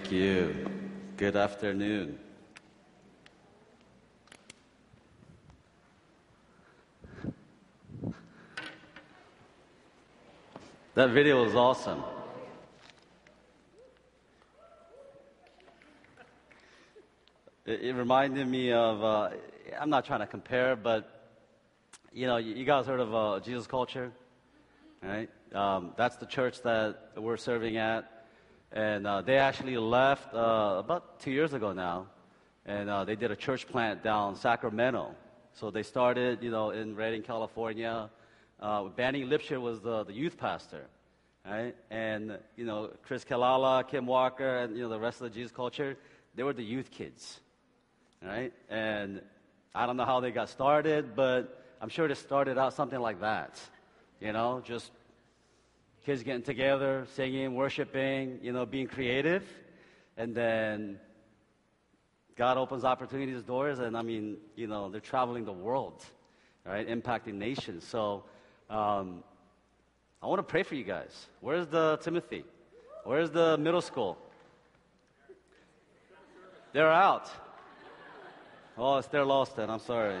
Thank you. Good afternoon. That video was awesome. It reminded me of, I'm not trying to compare, but, you know, you guys heard of Jesus Culture, right? That's the church that we're serving at. And they actually left about 2 years ago now. And they did a church plant down in Sacramento. So they started, you know, in Redding, California. Banny Lipscher was the youth pastor, right? And, you know, Chris Kalala, Kim Walker, and, you know, the rest of the Jesus Culture, they were the youth kids. Right? And I don't know how they got started, but I'm sure they started out something like that. You know, just kids getting together, singing, worshiping, you know, being creative. And then God opens opportunities, doors, and I mean, you know, they're traveling the world, right? Impacting nations. So I want to pray for you guys. Where's the Timothy? Where's the middle school? They're out. Oh, they're lost then. I'm sorry.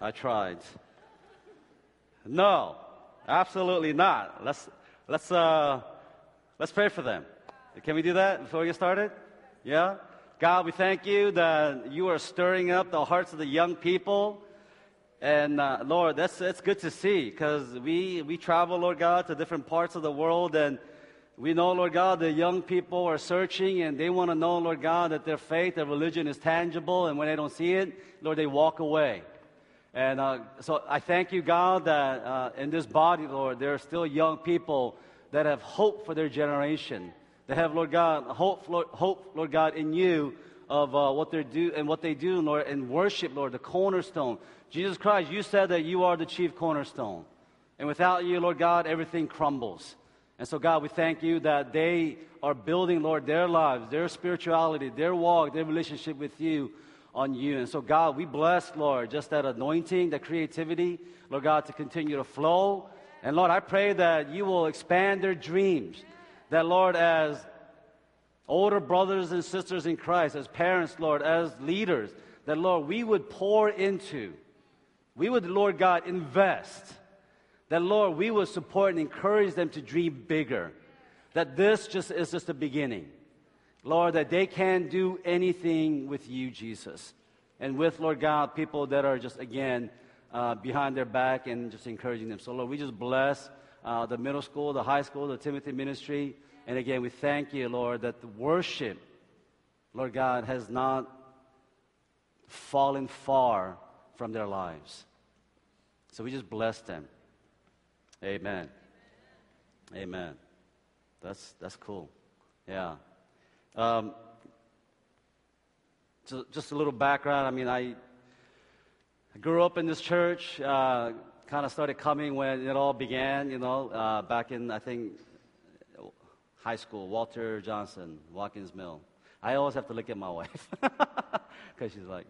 I tried. No, absolutely not. Let's pray for them. Can we do that before we get started? Yeah? God, we thank you that you are stirring up the hearts of the young people. And, Lord, it's good to see because we travel, Lord God, to different parts of the world. And we know, Lord God, the young people are searching, and they want to know, Lord God, that their faith, their religion is tangible, and when they don't see it, Lord, they walk away. And so I thank you, God, that in this body, Lord, there are still young people that have hope for their generation. They have, Lord God, hope, Lord God, in you of what they do, Lord, and worship, Lord, the cornerstone. Jesus Christ, you said that you are the chief cornerstone. And without you, Lord God, everything crumbles. And so, God, we thank you that they are building, Lord, their lives, their spirituality, their walk, their relationship with you on you. And so, God, we bless, Lord, just that anointing, that creativity, Lord God, to continue to flow. And, Lord, I pray that you will expand their dreams, that, Lord, as older brothers and sisters in Christ, as parents, Lord, as leaders, that, Lord, we would pour into, we would, Lord God, invest, that, Lord, we will support and encourage them to dream bigger, that this just is just the beginning. Lord, that they can do anything with you, Jesus, and with, Lord God, people that are just, again, behind their back and just encouraging them. So, Lord, we just bless the middle school, the high school, the Timothy ministry. And, again, we thank you, Lord, that the worship, Lord God, has not fallen far from their lives. So we just bless them. Amen. Amen. That's cool. Yeah. So just a little background. I mean, I grew up in this church, kind of started coming when it all began, you know, back in, I think, high school, Walter Johnson, Watkins Mill. I always have to look at my wife because she's like,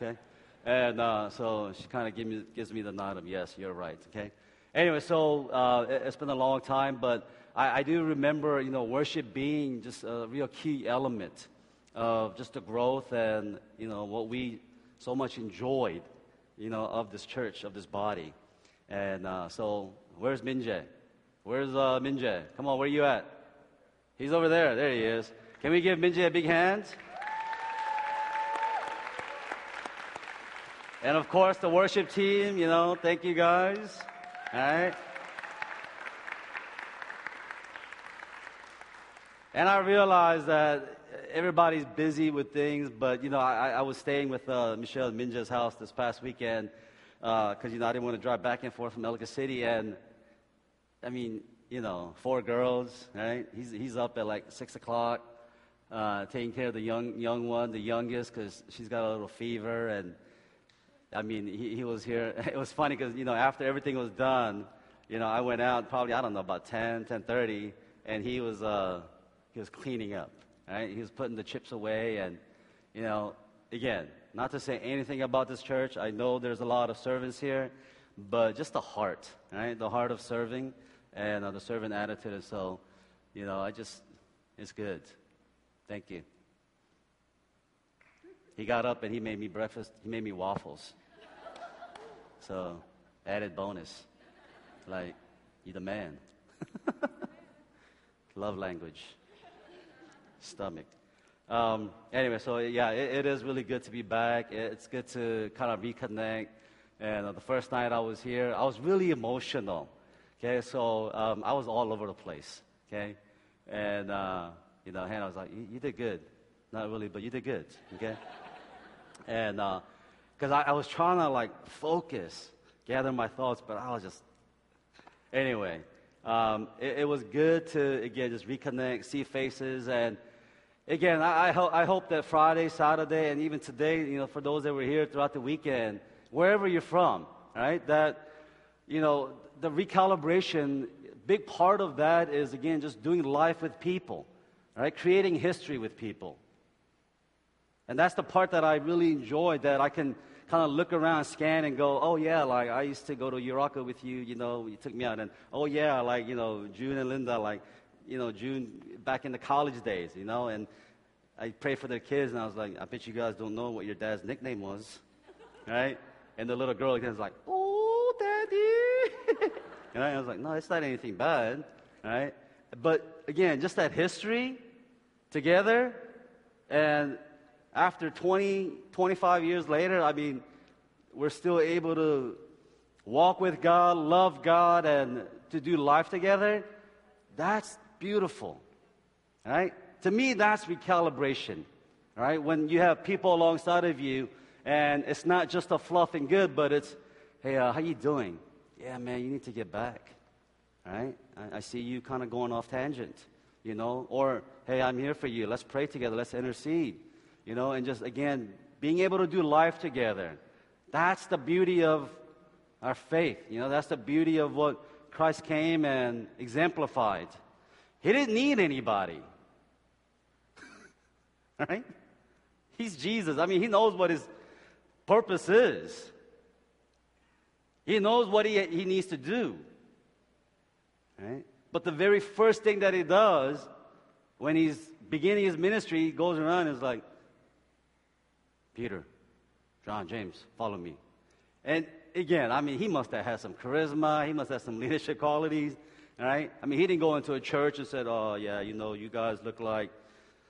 no. Okay. And so she kind of gives me the nod of, yes, you're right, okay? Anyway, so it's been a long time, but I do remember, you know, worship being just a real key element of just the growth and, you know, what we so much enjoyed, you know, of this church, of this body. And so where's Minjae? Where's Minjae? Come on, where are you at? He's over there. There he is. Can we give Minjae a big hand? And, of course, the worship team, you know, thank you guys. All right. And I realized that everybody's busy with things, but, you know, I was staying with Michelle and Minjae's house this past weekend because, you know, I didn't want to drive back and forth from Ellicott City. And, I mean, you know, 4 girls, right? He's up at, like, 6 o'clock taking care of the young one, the youngest, because she's got a little fever and, I mean, he was here. It was funny because, you know, after everything was done, you know, I went out probably, I don't know, about 10:30, and he was cleaning up, right? He was putting the chips away and, you know, again, not to say anything about this church. I know there's a lot of servants here, but just the heart, right? The heart of serving and the servant attitude. And so, You know, it's good. Thank you. He got up and he made me breakfast. He made me waffles. So, added bonus. Like, you're the man. Love language. Stomach. Anyway, so yeah, it is really good to be back. It's good to kind of reconnect. And the first night I was here, I was really emotional. Okay, so I was all over the place. Okay, and you know, Hannah was like, "You did good." Not really, but you did good. Okay, and because I was trying to like focus, gather my thoughts, but I was just anyway. It was good to again just reconnect, see faces, and. Again, I hope that Friday, Saturday, and even today, you know, for those that were here throughout the weekend, wherever you're from, right, that, you know, the recalibration, big part of that is, again, just doing life with people, right, creating history with people. And that's the part that I really enjoy, that I can kind of look around, scan, and go, oh, yeah, like, I used to go to Uraka with you, you know, you took me out, and, oh, yeah, like, you know, June and Linda, like, you know, June, back in the college days, you know, and I prayed for their kids, and I was like, I bet you guys don't know what your dad's nickname was, right? And the little girl again was like, oh, Daddy. And I was like, no, it's not anything bad, right? But, again, just that history together, and after 20, 25 years later, I mean, we're still able to walk with God, love God, and to do life together. That's beautiful, right? To me, that's recalibration, right? When you have people alongside of you, and it's not just a fluff and good, but it's, hey, how you doing? Yeah, man, you need to get back, right? I see you kind of going off tangent, you know? Or, hey, I'm here for you. Let's pray together. Let's intercede, you know? And just, again, being able to do life together. That's the beauty of our faith, you know? That's the beauty of what Christ came and exemplified. He didn't need anybody, right? He's Jesus. I mean, he knows what his purpose is. He knows what he needs to do, right? But the very first thing that he does when he's beginning his ministry, he goes around and is like, Peter, John, James, follow me. And again, I mean, he must have had some charisma. He must have some leadership qualities. Right? I mean, he didn't go into a church and said, oh, yeah, you know, you guys look like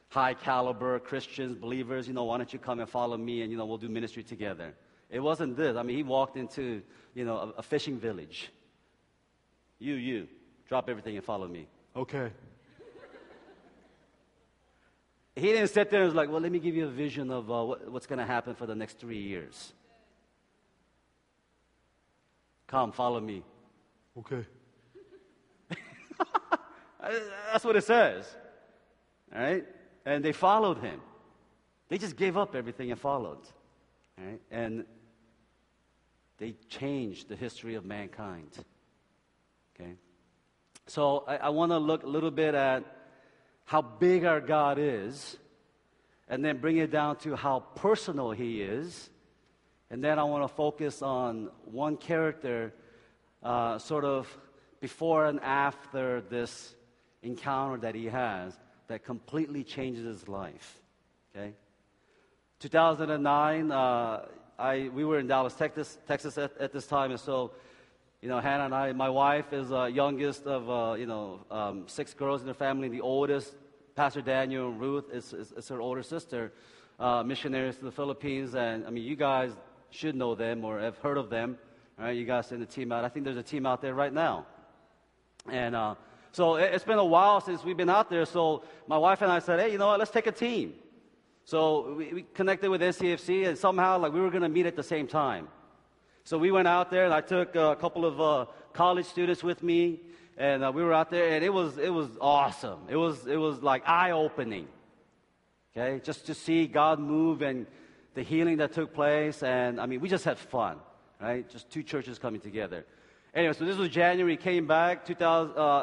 high-caliber Christians, believers. You know, why don't you come and follow me and, you know, we'll do ministry together. It wasn't this. I mean, he walked into, you know, a fishing village. You, drop everything and follow me. Okay. He didn't sit there and was like, well, let me give you a vision of what's going to happen for the next 3 years. Come, follow me. Okay. That's what it says, all right? And they followed him. They just gave up everything and followed, all right? And they changed the history of mankind, okay? So I want to look a little bit at how big our God is and then bring it down to how personal he is. And then I want to focus on one character sort of before and after this encounter that he has that completely changes his life, okay? 2009, we were in Dallas, Texas at this time, and so, you know, Hannah and I, my wife is youngest of, six girls in their family. The oldest, Pastor Daniel and Ruth, is her older sister, missionaries to the Philippines, and, I mean, you guys should know them or have heard of them, all right? You guys send a team out. I think there's a team out there right now, and, so it's been a while since we've been out there. So my wife and I said, hey, you know what, let's take a team. So we connected with NCFC, and somehow like we were going to meet at the same time. So we went out there, and I took a couple of college students with me, and we were out there, and it was awesome. It was like eye-opening, okay, just to see God move and the healing that took place. And, I mean, we just had fun, right, just two churches coming together. Anyway, so this was January, came back,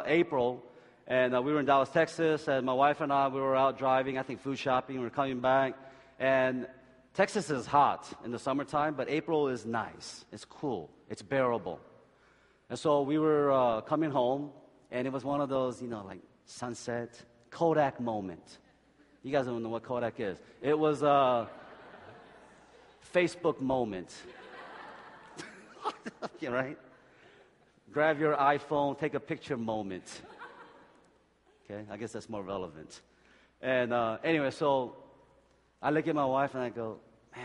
April, and we were in Dallas, Texas, and my wife and I, we were out driving, I think food shopping, we were coming back, and Texas is hot in the summertime, but April is nice, it's cool, it's bearable. And so we were coming home, and it was one of those, you know, like sunset, Kodak moment. You guys don't know what Kodak is. It was a Facebook moment. Yeah, right? Grab your iPhone, take a picture moment. Okay, I guess that's more relevant. And anyway, so I look at my wife and I go, man,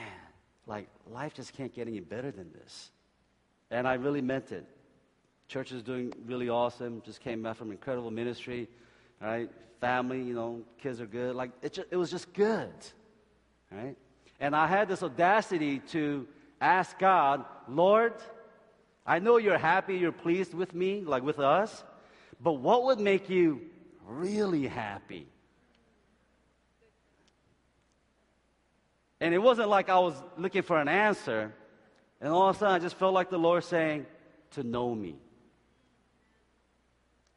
like life just can't get any better than this. And I really meant it. Church is doing really awesome. Just came back from incredible ministry, all right? Family, you know, kids are good. Like it was just good, all right? And I had this audacity to ask God, Lord, I know you're happy, you're pleased with me, like with us, but what would make you really happy? And it wasn't like I was looking for an answer. And all of a sudden, I just felt like the Lord saying, to know me.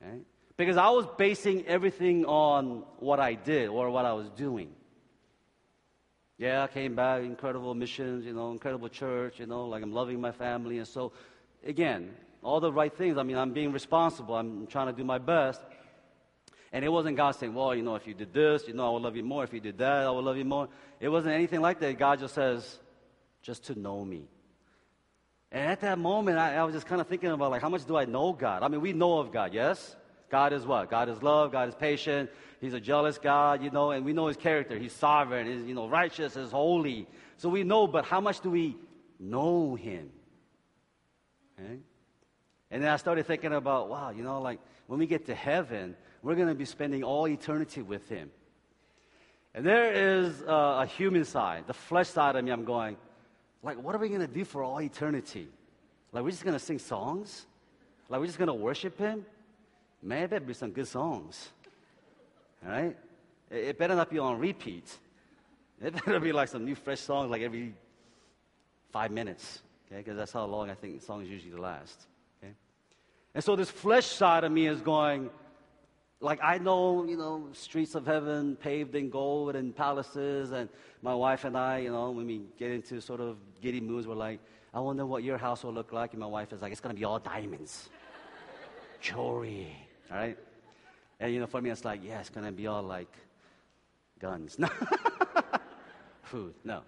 Okay? Because I was basing everything on what I did or what I was doing. Yeah, I came back, incredible missions, you know, incredible church, you know, like I'm loving my family. And so, again, all the right things. I mean, I'm being responsible. I'm trying to do my best. And it wasn't God saying, well, you know, if you did this, you know, I would love you more. If you did that, I would love you more. It wasn't anything like that. God just says, just to know me. And at that moment, I was just kind of thinking about, like, how much do I know God? I mean, we know of God, yes? God is what? God is love. God is patient. He's a jealous God, you know, and we know his character. He's sovereign. He's, you know, righteous. He's holy. So we know, but how much do we know him? Okay? And then I started thinking about, wow, you know, like, when we get to heaven, we're going to be spending all eternity with him. And there is a human side, the flesh side of me, I'm going, like, what are we going to do for all eternity? Like, we're just going to sing songs? Like, we're just going to worship him? Man, it better be some good songs. All right? It better not be on repeat. It better be like some new fresh songs, like every 5 minutes. Okay? Because that's how long I think songs usually last. Okay? And so this flesh side of me is going, like, I know, you know, streets of heaven paved in gold and palaces, and my wife and I, you know, when we get into sort of giddy moods, we're like, I wonder what your house will look like. And my wife is like, it's going to be all diamonds. Jewelry, all right? And, you know, for me, it's like, yeah, it's going to be all, like, guns. No. Food, no.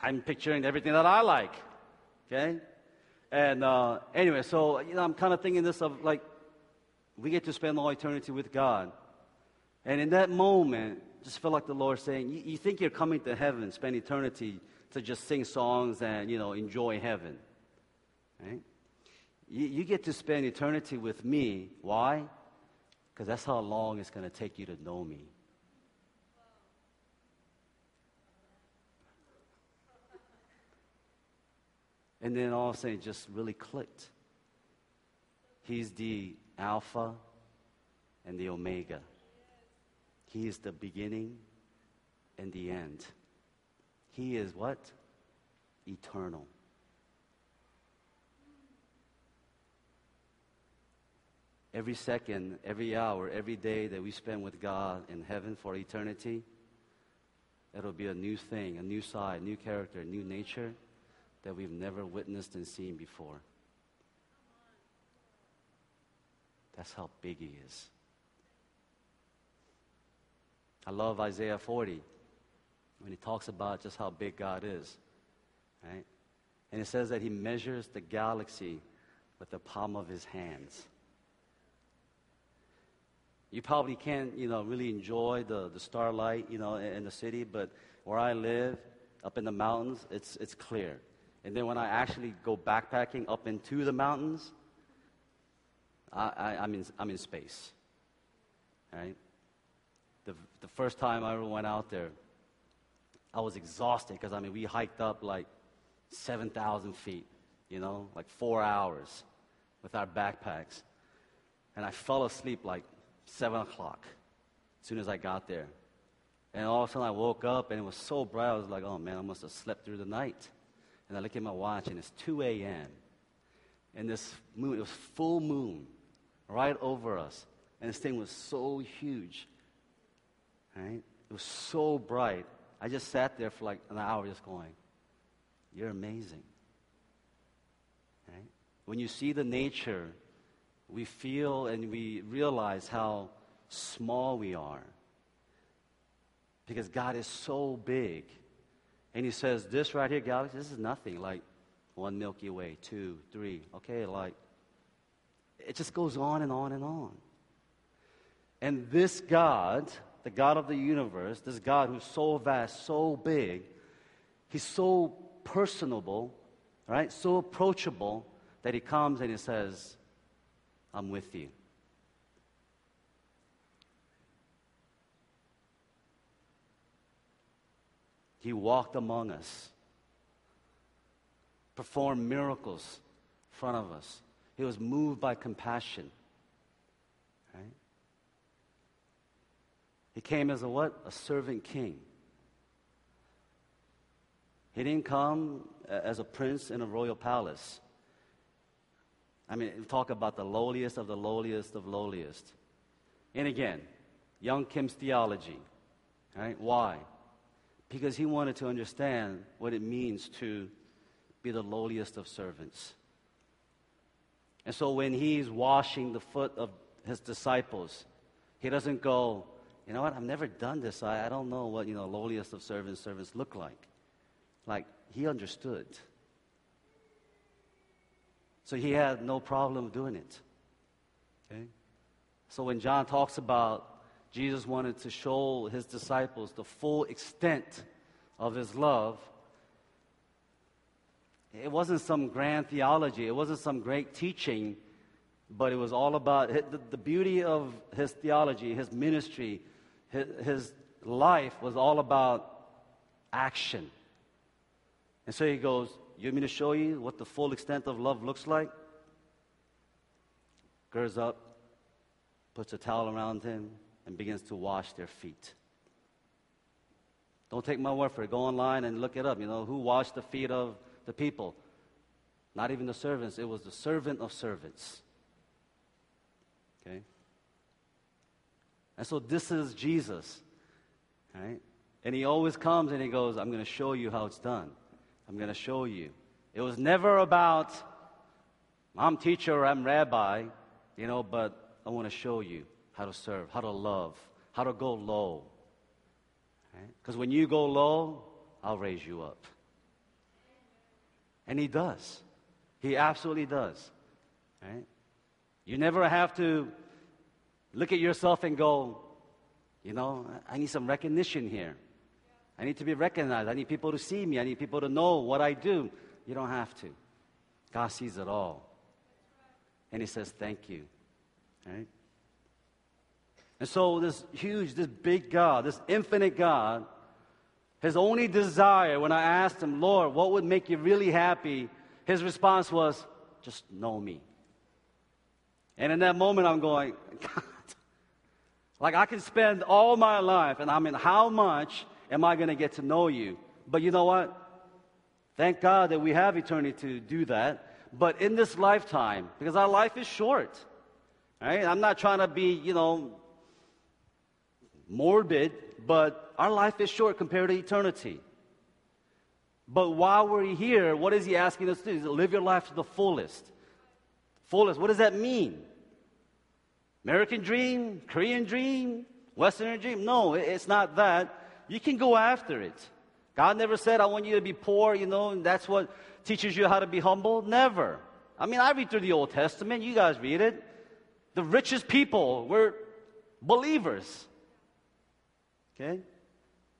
I'm picturing everything that I like, okay? And anyway, so, you know, I'm kind of thinking this of, like, we get to spend all eternity with God. And in that moment, just felt like the Lord saying, you think you're coming to heaven, spend eternity to just sing songs and, you know, enjoy heaven. Right? You get to spend eternity with me. Why? Because that's how long it's going to take you to know me. And then all of a sudden it just really clicked. He's the Alpha and the Omega. He is the beginning and the end. He is what? Eternal. Every second, every hour, every day that we spend with God in heaven for eternity, it'll be a new thing, a new side, new character, new nature that we've never witnessed and seen before. That's how big he is. I love Isaiah 40 when he talks about just how big God is, right? And it says that he measures the galaxy with the palm of his hands. You probably can't, you know, really enjoy the starlight, you know, in the city, but where I live, up in the mountains, it's clear. And then when I actually go backpacking up into the mountains, I'm in space, right? The first time I ever went out there, I was exhausted because, I mean, we hiked up like 7,000 feet, you know, like 4 hours with our backpacks. And I fell asleep like 7 o'clock as soon as I got there. And all of a sudden I woke up and it was so bright, I was like, oh, man, I must have slept through the night. And I look at my watch and it's 2 a.m. And this moon, it was full moon. Right over us. And this thing was so huge. Right? It was so bright. I just sat there for like an hour just going, you're amazing. Right? When you see the nature, we feel and we realize how small we are. Because God is so big. And he says, this right here, galaxy, this is nothing. Like one Milky Way, two, three. Okay, like, it just goes on and on and on. And this God, the God of the universe, this God who's so vast, so big, he's so personable, right? So approachable that he comes and he says, I'm with you. He walked among us, performed miracles in front of us. He was moved by compassion. Right? He came as a what? A servant king. He didn't come as a prince in a royal palace. I mean, talk about the lowliest of the lowliest of lowliest. And again, young Kim's theology. Right? Why? Because he wanted to understand what it means to be the lowliest of servants. And so when he's washing the foot of his disciples, he doesn't go, you know what, I've never done this. I don't know what, lowliest of servants look like. Like, he understood. So he had no problem doing it. Okay? So when John talks about Jesus wanted to show his disciples the full extent of his love, it wasn't some grand theology. It wasn't some great teaching, but it was all about the beauty of his theology, his ministry, his life was all about action. And so he goes, you want me to show you what the full extent of love looks like? Girds up, puts a towel around him, and begins to wash their feet. Don't take my word for it. Go online and look it up. Who washed the feet of the people? Not even the servants. It was the servant of servants. Okay? And so this is Jesus. Right? And he always comes and he goes, I'm going to show you how it's done. I'm going to show you. It was never about, I'm teacher or I'm rabbi, but I want to show you how to serve, how to love, how to go low. Because when you go low, I'll raise you up. And he does. He absolutely does. Right? You never have to look at yourself and go, I need some recognition here. I need to be recognized. I need people to see me. I need people to know what I do. You don't have to. God sees it all. And he says, thank you. Right? And so this huge, this big God, this infinite God, his only desire, when I asked him, Lord, what would make you really happy? His response was, just know me. And in that moment, I'm going, God, like I can spend all my life, how much am I going to get to know you? But you know what? Thank God that we have eternity to do that. But in this lifetime, because our life is short, right? I'm not trying to be, morbid, but our life is short compared to eternity. But while we're here, what is he asking us to do? He's to live your life to the fullest. Fullest, what does that mean? American dream, Korean dream, Western dream? No, it's not that. You can go after it. God never said, I want you to be poor, and that's what teaches you how to be humble. Never. I read through the Old Testament. You guys read it. The richest people were believers. Okay?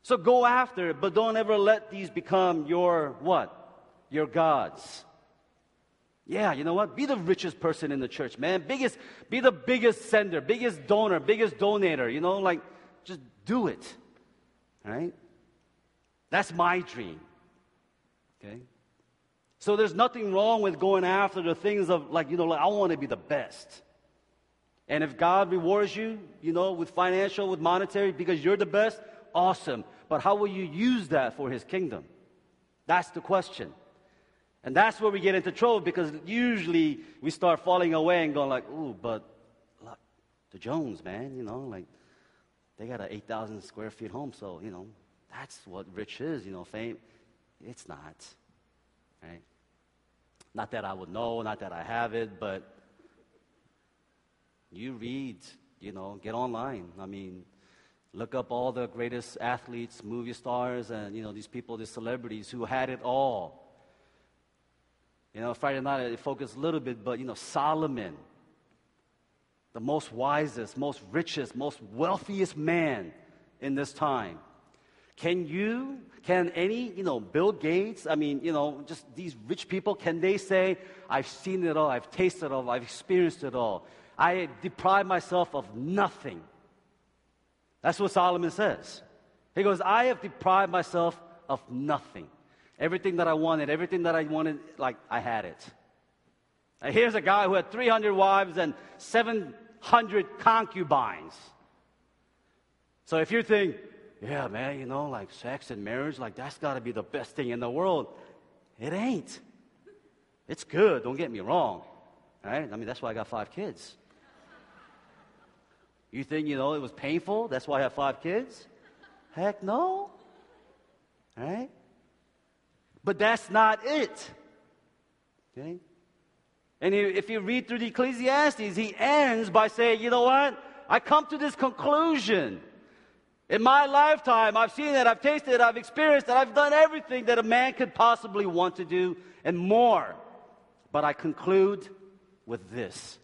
So go after it, but don't ever let these become your what? Your gods. Yeah, you know what? Be the richest person in the church, man. Be the biggest sender, biggest donor, biggest donator. Just do it. Right? That's my dream. Okay? So there's nothing wrong with going after the things of I want to be the best. And if God rewards you, with financial, with monetary, because you're the best, awesome. But how will you use that for his kingdom? That's the question. And that's where we get into trouble, because usually we start falling away and going ooh, but look, the Jones, man, they got an 8,000 square feet home, so, that's what rich is, fame. It's not, right? Not that I would know, not that I have it, but you read you know, get online. I mean, look up all the greatest athletes, movie stars, and, you know, these people, these celebrities who had it all. You know, Friday night, it focused a little bit, but, you know, Solomon, the most wisest, most richest, most wealthiest man in this time. Can any, you know, Bill Gates, I mean, you know, just these rich people, can they say, I've seen it all, I've tasted it all, I've experienced it all. I deprive myself of nothing. That's what Solomon says. He goes, I have deprived myself of nothing. Everything that I wanted, like, I had it. And here's a guy who had 300 wives and 700 concubines. So if you think, yeah, man, you know, like, sex and marriage, like, that's got to be the best thing in the world. It ain't. It's good, don't get me wrong. Right? I mean, that's why I got 5 kids. You think, you know, it was painful, that's why I have 5 kids? Heck no. All right? But that's not it. Okay? And if you read through the Ecclesiastes, he ends by saying, you know what? I come to this conclusion. In my lifetime, I've seen it, I've tasted it, I've experienced it, I've done everything that a man could possibly want to do and more. But I conclude with this.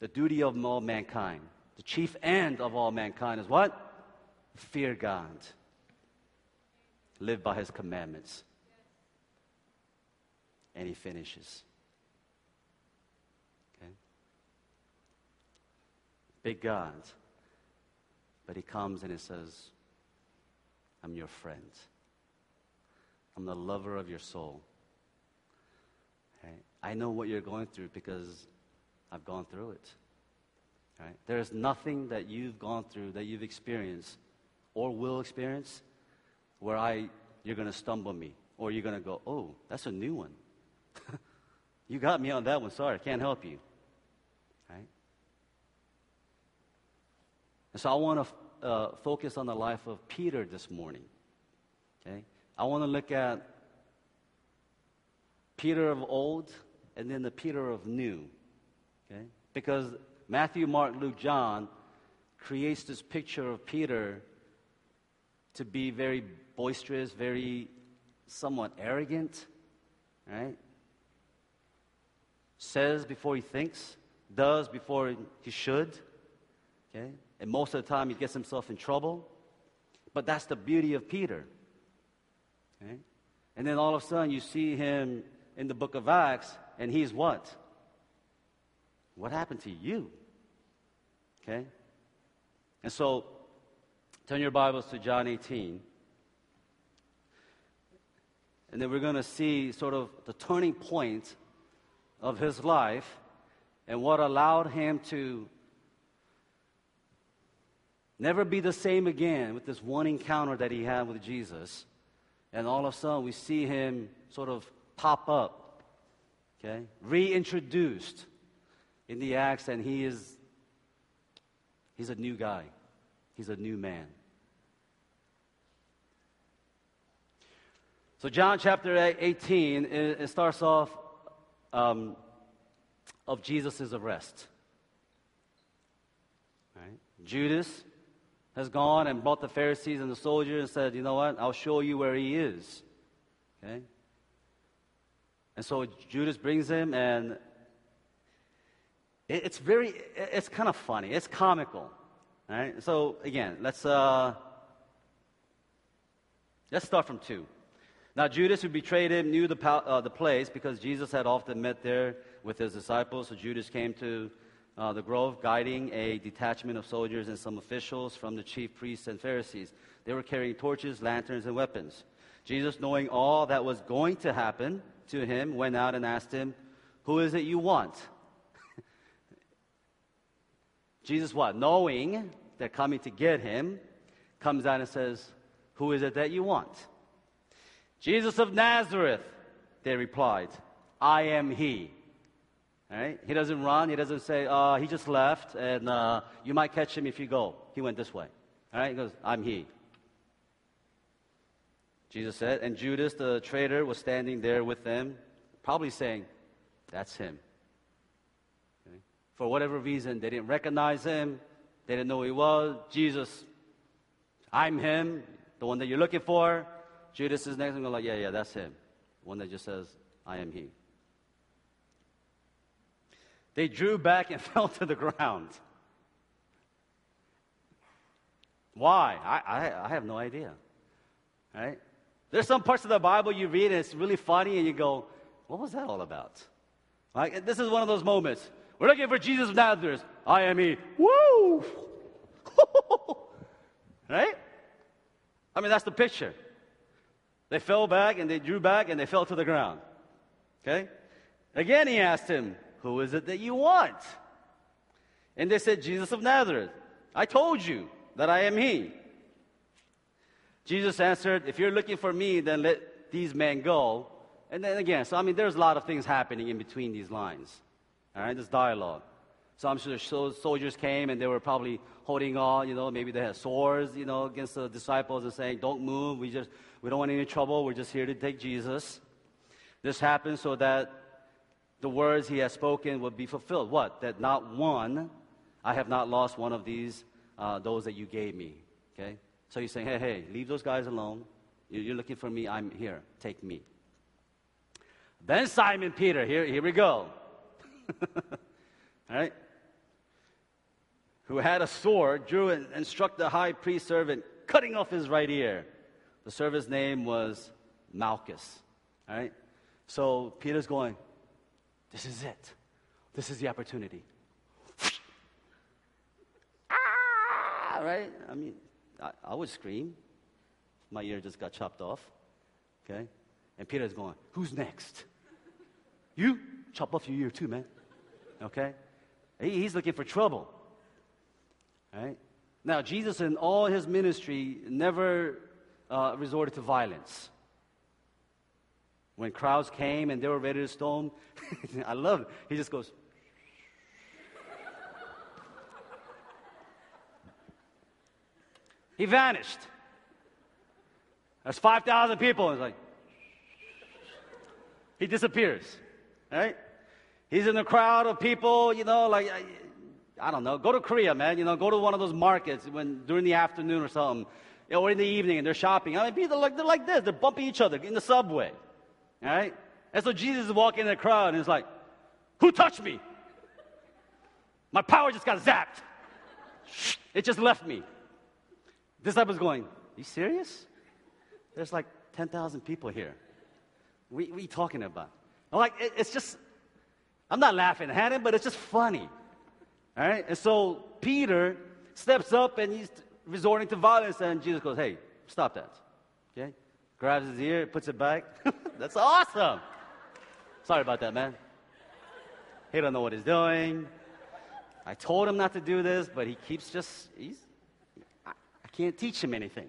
The duty of all mankind, the chief end of all mankind is what? Fear God. Live by His commandments. And he finishes. Okay? Big God. But he comes and he says, I'm your friend. I'm the lover of your soul. Right? I know what you're going through because I've gone through it. Right? There is nothing that you've gone through, that you've experienced or will experience where you're going to stumble me or you're going to go, oh, that's a new one. You got me on that one. Sorry, I can't help you. And so I want to focus on the life of Peter this morning, okay? I want to look at Peter of old and then the Peter of new, okay? Because Matthew, Mark, Luke, John creates this picture of Peter to be very boisterous, very somewhat arrogant, right? Says before he thinks, does before he should, okay? And most of the time, he gets himself in trouble. But that's the beauty of Peter. Okay? And then all of a sudden, you see him in the book of Acts, and he's what? What happened to you? Okay? And so, turn your Bibles to John 18. And then we're going to see sort of the turning point of his life and what allowed him to never be the same again with this one encounter that he had with Jesus. And all of a sudden, we see him sort of pop up, okay? Reintroduced in the Acts, and he's a new guy. He's a new man. So John chapter 18, it starts off of Jesus' arrest. All right? Judas has gone and brought the Pharisees and the soldiers and said, you know what, I'll show you where he is. Okay? And so Judas brings him, and it's kind of funny. It's comical. All right? So, again, let's start from 2. Now, Judas, who betrayed him, knew the place because Jesus had often met there with his disciples. So Judas came to the grove, guiding a detachment of soldiers and some officials from the chief priests and Pharisees. They were carrying torches, lanterns, and weapons. Jesus, knowing all that was going to happen to him, went out and asked him, who is it you want? Jesus, what? Knowing they're coming to get him, comes out and says, who is it that you want? Jesus of Nazareth, they replied, I am he. Right? He doesn't run. He doesn't say, he just left, and you might catch him if you go. He went this way. All right? He goes, I'm he. Jesus said, and Judas, the traitor, was standing there with them, probably saying, that's him. Okay? for whatever reason, they didn't recognize him. They didn't know who he was. Jesus, I'm him, the one that you're looking for. Judas is next and go like, yeah, that's him. The one that just says, I am he. They drew back and fell to the ground. Why? I have no idea. Right? There's some parts of the Bible you read and it's really funny and you go, what was that all about? Like, this is one of those moments. We're looking for Jesus of Nazareth. I am he. Woo! Right? I mean, that's the picture. They fell back and they drew back and they fell to the ground. Okay? Again, he asked him, who is it that you want? And they said, Jesus of Nazareth. I told you that I am he. Jesus answered, if you're looking for me, then let these men go. And then again, so I mean, there's a lot of things happening in between these lines. All right, this dialogue. So I'm sure soldiers came and they were probably holding on, maybe they had swords, against the disciples and saying, don't move, we don't want any trouble, we're just here to take Jesus. This happened so that the words he has spoken would be fulfilled. What? That not one, I have not lost one of these, those that you gave me. Okay? So he's saying, hey, leave those guys alone. You're looking for me, I'm here, take me. Then Simon Peter, here we go. All right? Who had a sword, drew and struck the high priest servant, cutting off his right ear. The servant's name was Malchus. All right? So Peter's going, this is it. This is the opportunity. Ah! Right? I mean, I would scream. My ear just got chopped off. Okay? And Peter's going, who's next? You? Chop off your ear too, man. Okay? He's looking for trouble. Right? Now, Jesus in all his ministry never resorted to violence. When crowds came and they were ready to stone, I love it. He just goes. He vanished. There's 5,000 people. It's like. He disappears. Right? He's in a crowd of people, like, I don't know. Go to Korea, man. Go to one of those markets during the afternoon or something, or in the evening, and they're shopping. I mean, people they're like this. They're bumping each other in the subway. All right? And so Jesus is walking in the crowd, and he's like, who touched me? My power just got zapped. It just left me. This disciple's going, you serious? There's like 10,000 people here. What are you talking about? I'm like, it's just, I'm not laughing at him, but it's just funny. All right? And so Peter steps up, and he's resorting to violence, and Jesus goes, hey, stop that. Okay? Grabs his ear, puts it back. That's awesome. Sorry about that, man. He don't know what he's doing. I told him not to do this, but he keeps I can't teach him anything.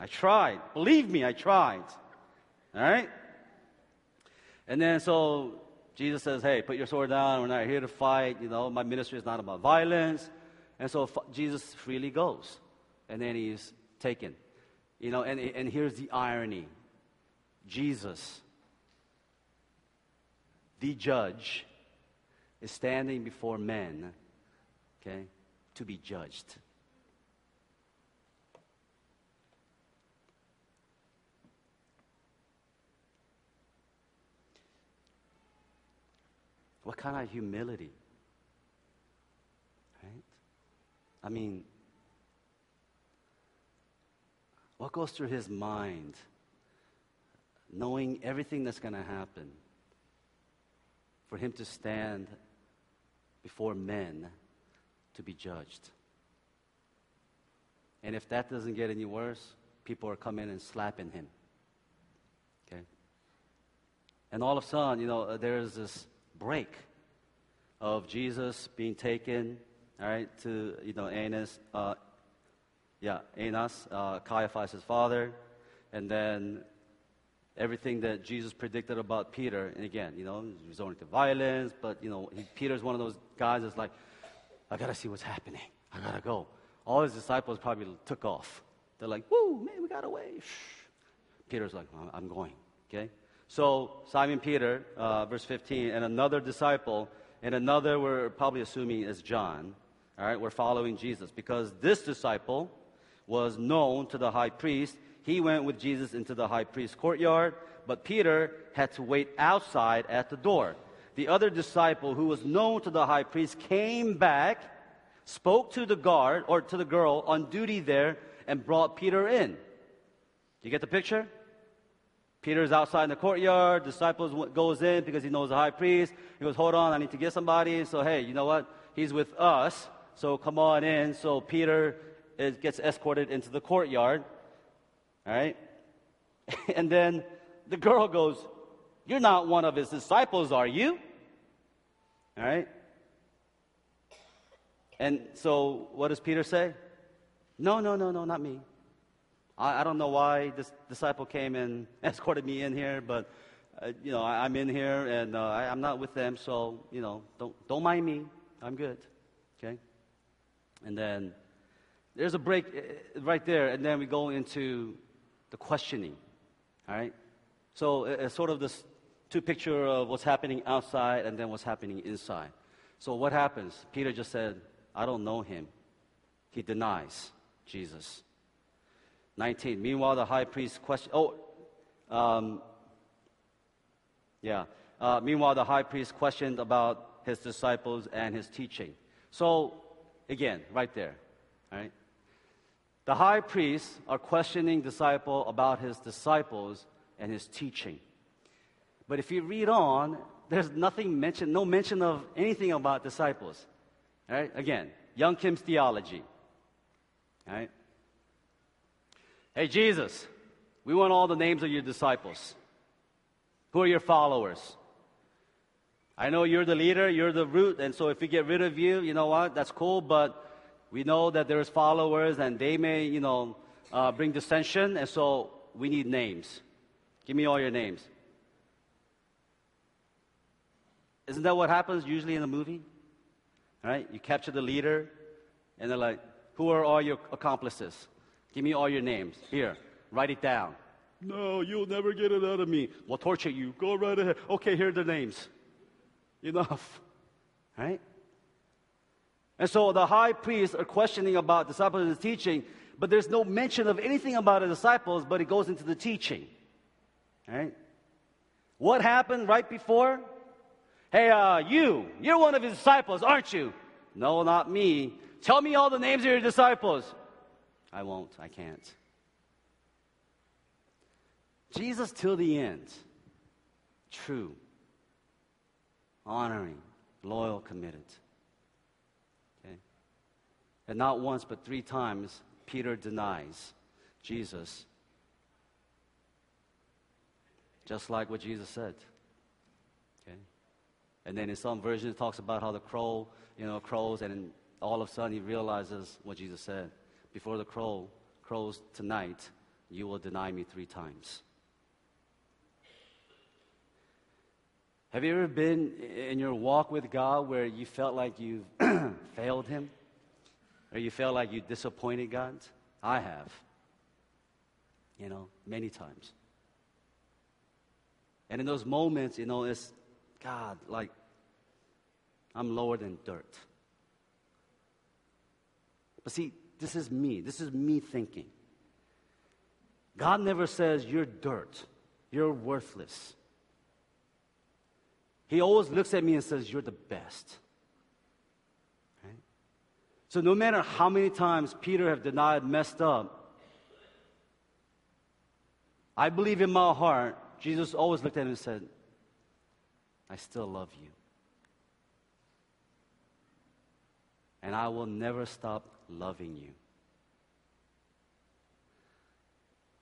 I tried. Believe me, I tried. All right? And then so Jesus says, hey, put your sword down. We're not here to fight. My ministry is not about violence. And so Jesus freely goes. And then he is taken. And here's the irony. Jesus, the judge, is standing before men, okay, to be judged. What kind of humility? Right? I mean, what goes through his mind, knowing everything that's going to happen, for him to stand before men to be judged? And if that doesn't get any worse, people are coming and slapping him. Okay? And all of a sudden, there's this break of Jesus being taken, all right, to, Anas, Caiaphas, his father, and then everything that Jesus predicted about Peter. And again, he's resorting to violence, but, Peter's one of those guys that's like, I got to see what's happening. I got to go. All his disciples probably took off. They're like, woo, man, we got away. Shh. Peter's like, I'm going, okay? So Simon Peter, verse 15, and another disciple and another we're probably assuming is John. All right, we're following Jesus because this disciple was known to the high priest. He went with Jesus into the high priest's courtyard, but Peter had to wait outside at the door. The other disciple who was known to the high priest came back, spoke to the guard or to the girl on duty there, and brought Peter in. You get the picture? Peter's outside in the courtyard. Disciples goes in because he knows the high priest. He goes, hold on, I need to get somebody. So, hey, you know what? He's with us. So come on in. So Peter gets escorted into the courtyard. All right? And then the girl goes, you're not one of his disciples, are you? All right? And so what does Peter say? No, not me. I don't know why this disciple came and escorted me in here, but, I'm in here, and I'm not with them, so, don't mind me. I'm good, okay? And then there's a break right there, and then we go into the questioning, all right? So it's sort of this two-picture of what's happening outside and then what's happening inside. So what happens? Peter just said, I don't know him. He denies Jesus. 19. Meanwhile, the high priest questioned. Meanwhile, the high priest questioned about his disciples and his teaching. So, again, right there, right? The high priests are questioning disciple about his disciples and his teaching. But if you read on, there's nothing mentioned, no mention of anything about disciples. All right? Again, Young Kim's theology. All right? Hey, Jesus, we want all the names of your disciples. Who are your followers? I know you're the leader, you're the root, and so if we get rid of you, you know what, that's cool, but we know that there's followers and they may, bring dissension, and so we need names. Give me all your names. Isn't that what happens usually in a movie? All right, you capture the leader, and they're like, who are all your accomplices? Give me all your names. Here, write it down. No, you'll never get it out of me. We'll torture you. Go right ahead. Okay, here are the names. Enough. Right? And so the high priests are questioning about disciples and teaching, but there's no mention of anything about the disciples, but it goes into the teaching. Right? What happened right before? Hey, you're one of his disciples, aren't you? No, not me. Tell me all the names of your disciples. I won't. I can't. Jesus till the end. True. Honoring. Loyal. Committed. Okay? And not once but 3 times Peter denies Jesus. Just like what Jesus said. Okay? And then in some versions it talks about how the crow, crows, and all of a sudden he realizes what Jesus said. Before the crow crows tonight, you will deny me 3 times. Have you ever been in your walk with God where you felt like you've failed Him? Or you felt like you disappointed God? I have. Many times. And in those moments, it's, God, like, I'm lower than dirt. But see, this is me. This is me thinking. God never says, you're dirt. You're worthless. He always looks at me and says, you're the best. Right? So no matter how many times Peter have denied, messed up, I believe in my heart, Jesus always looked at him and said, I still love you. And I will never stop loving you.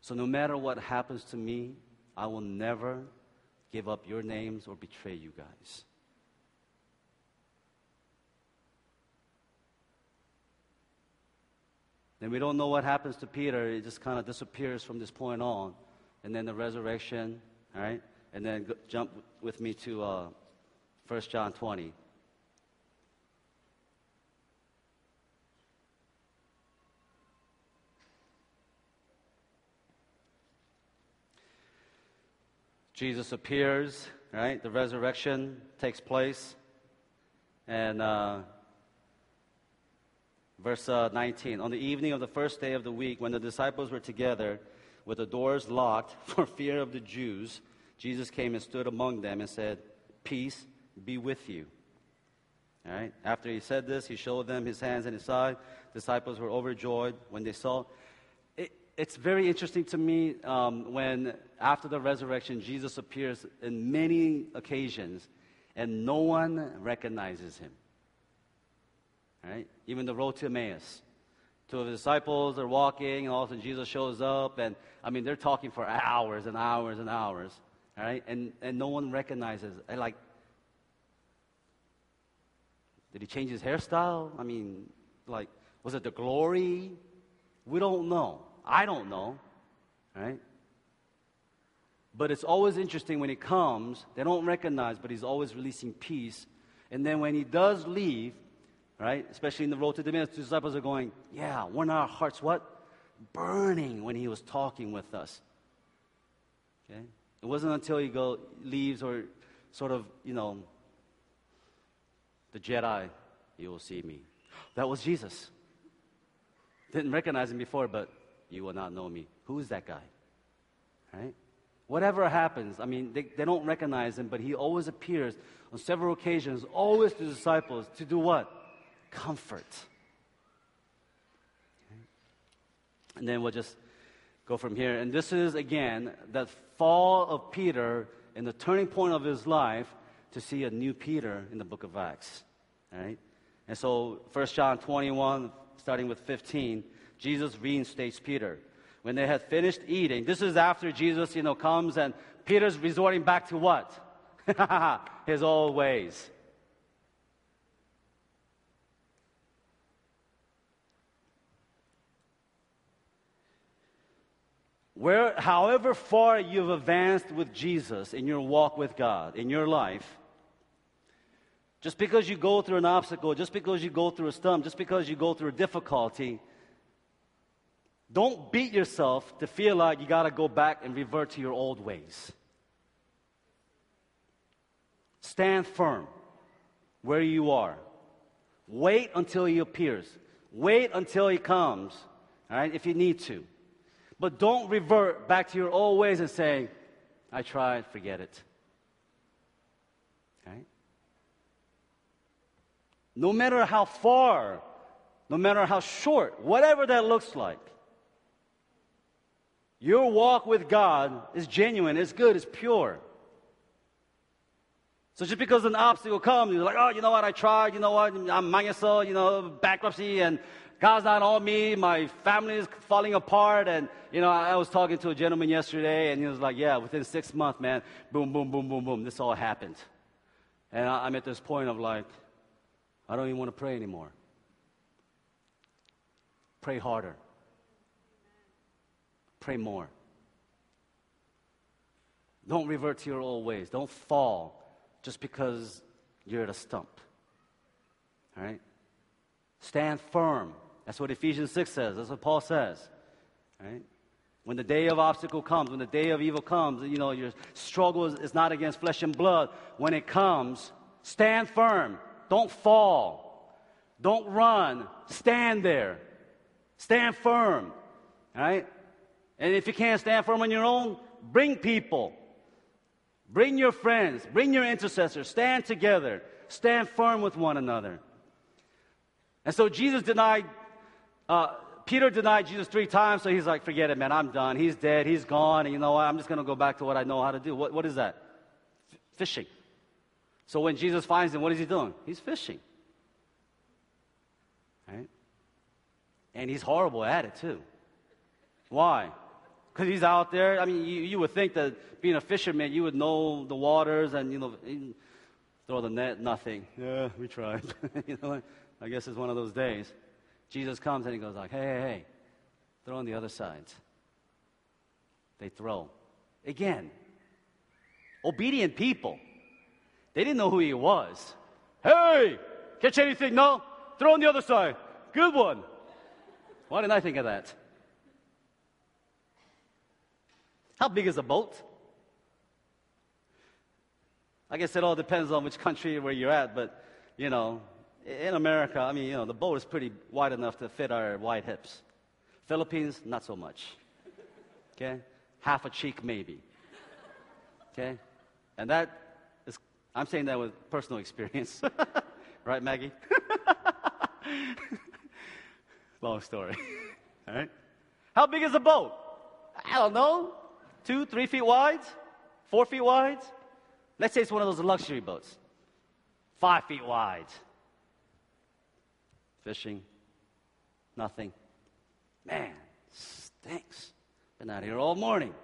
So no matter what happens to me, I will never give up your names or betray you guys. Then we don't know what happens to Peter. It just kind of disappears from this point on. And then the resurrection, all right? And then jump with me to 1 John 20. Jesus appears, right? The resurrection takes place. And verse 19, on the evening of the first day of the week, when the disciples were together with the doors locked for fear of the Jews, Jesus came and stood among them and said, "Peace be with you." All right? After he said this, he showed them his hands and his side. Disciples were overjoyed when they saw. It's very interesting to me when, after the resurrection, Jesus appears in many occasions and no one recognizes him. All right? Even the road to Emmaus. Two of the disciples are walking, and all of a sudden Jesus shows up, and I mean, they're talking for hours and hours and hours. All right? And no one recognizes. And like, did he change his hairstyle? I mean, like, was it the glory? We don't know. I don't know, right? But it's always interesting when he comes, they don't recognize, but he's always releasing peace. And then when he does leave, right, especially in the road to Damascus, the disciples are going, yeah, weren't our hearts what? Burning when he was talking with us. Okay? It wasn't until he leaves or sort of, you know, the Jedi, you will see me. That was Jesus. Didn't recognize him before, but you will not know me. Who is that guy? Right? Whatever happens, I mean, they don't recognize him, but he always appears on several occasions, always to the disciples, to do what? Comfort. Okay. And then we'll just go from here. And this is, again, that fall of Peter and the turning point of his life to see a new Peter in the book of Acts. All right? And so 1 John 21, starting with 15, Jesus reinstates Peter. When they had finished eating, this is after Jesus, you know, comes and Peter's resorting back to what? His old ways. However far you've advanced with Jesus in your walk with God, in your life, just because you go through an obstacle, just because you go through a stump, just because you go through a difficulty, don't beat yourself to feel like you got to go back and revert to your old ways. Stand firm where you are. Wait until he appears. Wait until he comes, all right, if you need to. But don't revert back to your old ways and say, I tried, forget it. All right? No matter how far, no matter how short, whatever that looks like, your walk with God is genuine, it's good, it's pure. So just because an obstacle comes, you're like, oh, you know what, I tried, you know what, I'm myself, you know, bankruptcy, and God's not all me, my family is falling apart, and, you know, I was talking to a gentleman yesterday, and he was like, yeah, within 6 months, man, boom, boom, boom, boom, boom, this all happened. And I'm at this point of like, I don't even want to pray anymore. Pray harder. Pray more. Don't revert to your old ways. Don't fall just because you're at a stump. All right? Stand firm. That's what Ephesians 6 says. That's what Paul says. All right? When the day of obstacle comes, when the day of evil comes, you know, your struggle is not against flesh and blood. When it comes, stand firm. Don't fall. Don't run. Stand there. Stand firm. All right? And if you can't stand firm on your own, bring people. Bring your friends. Bring your intercessors. Stand together. Stand firm with one another. And so Jesus denied, Peter denied Jesus 3 times, so he's like, forget it, man, I'm done. He's dead. He's gone. And you know what? I'm just going to go back to what I know how to do. What is that? Fishing. So when Jesus finds him, what is he doing? He's fishing. All right? And he's horrible at it, too. Why? Because he's out there. I mean, you would think that being a fisherman, you would know the waters and, you know, throw the net, nothing. Yeah, we tried. You know, I guess it's one of those days. Jesus comes and he goes like, hey, hey, hey, throw on the other side. They throw. Again, obedient people. They didn't know who he was. Hey, catch anything? No? Throw on the other side. Good one. Why didn't I think of that? How big is a boat? I guess it all depends on which country where you're at, but you know, in America, I mean, you know, the boat is pretty wide enough to fit our wide hips. Philippines, not so much. Okay? Half a cheek, maybe. Okay? And that is, I'm saying that with personal experience. Right, Maggie? Long story. All right? How big is a boat? I don't know. 2-3 feet wide? 4 feet wide? Let's say it's one of those luxury boats. 5 feet wide. Fishing. Nothing. Man, stinks. Been out here all morning.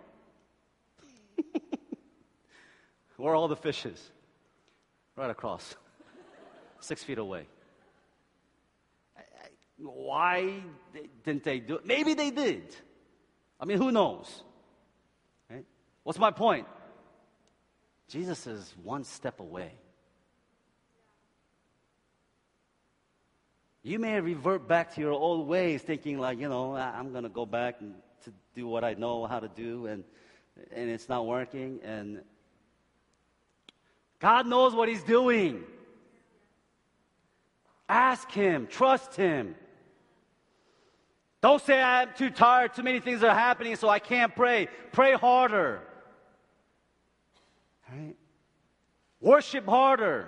Where are all the fishes? Right across. 6 feet away. Why didn't they do it? Maybe they did. I mean, who knows? Right? What's my point? Jesus is one step away. You may revert back to your old ways, thinking like, you know, I'm going to go back to do what I know how to do, and it's not working. And God knows what he's doing. Ask him. Trust him. Don't say, I'm too tired, too many things are happening, so I can't pray. Pray harder. All right? Worship harder.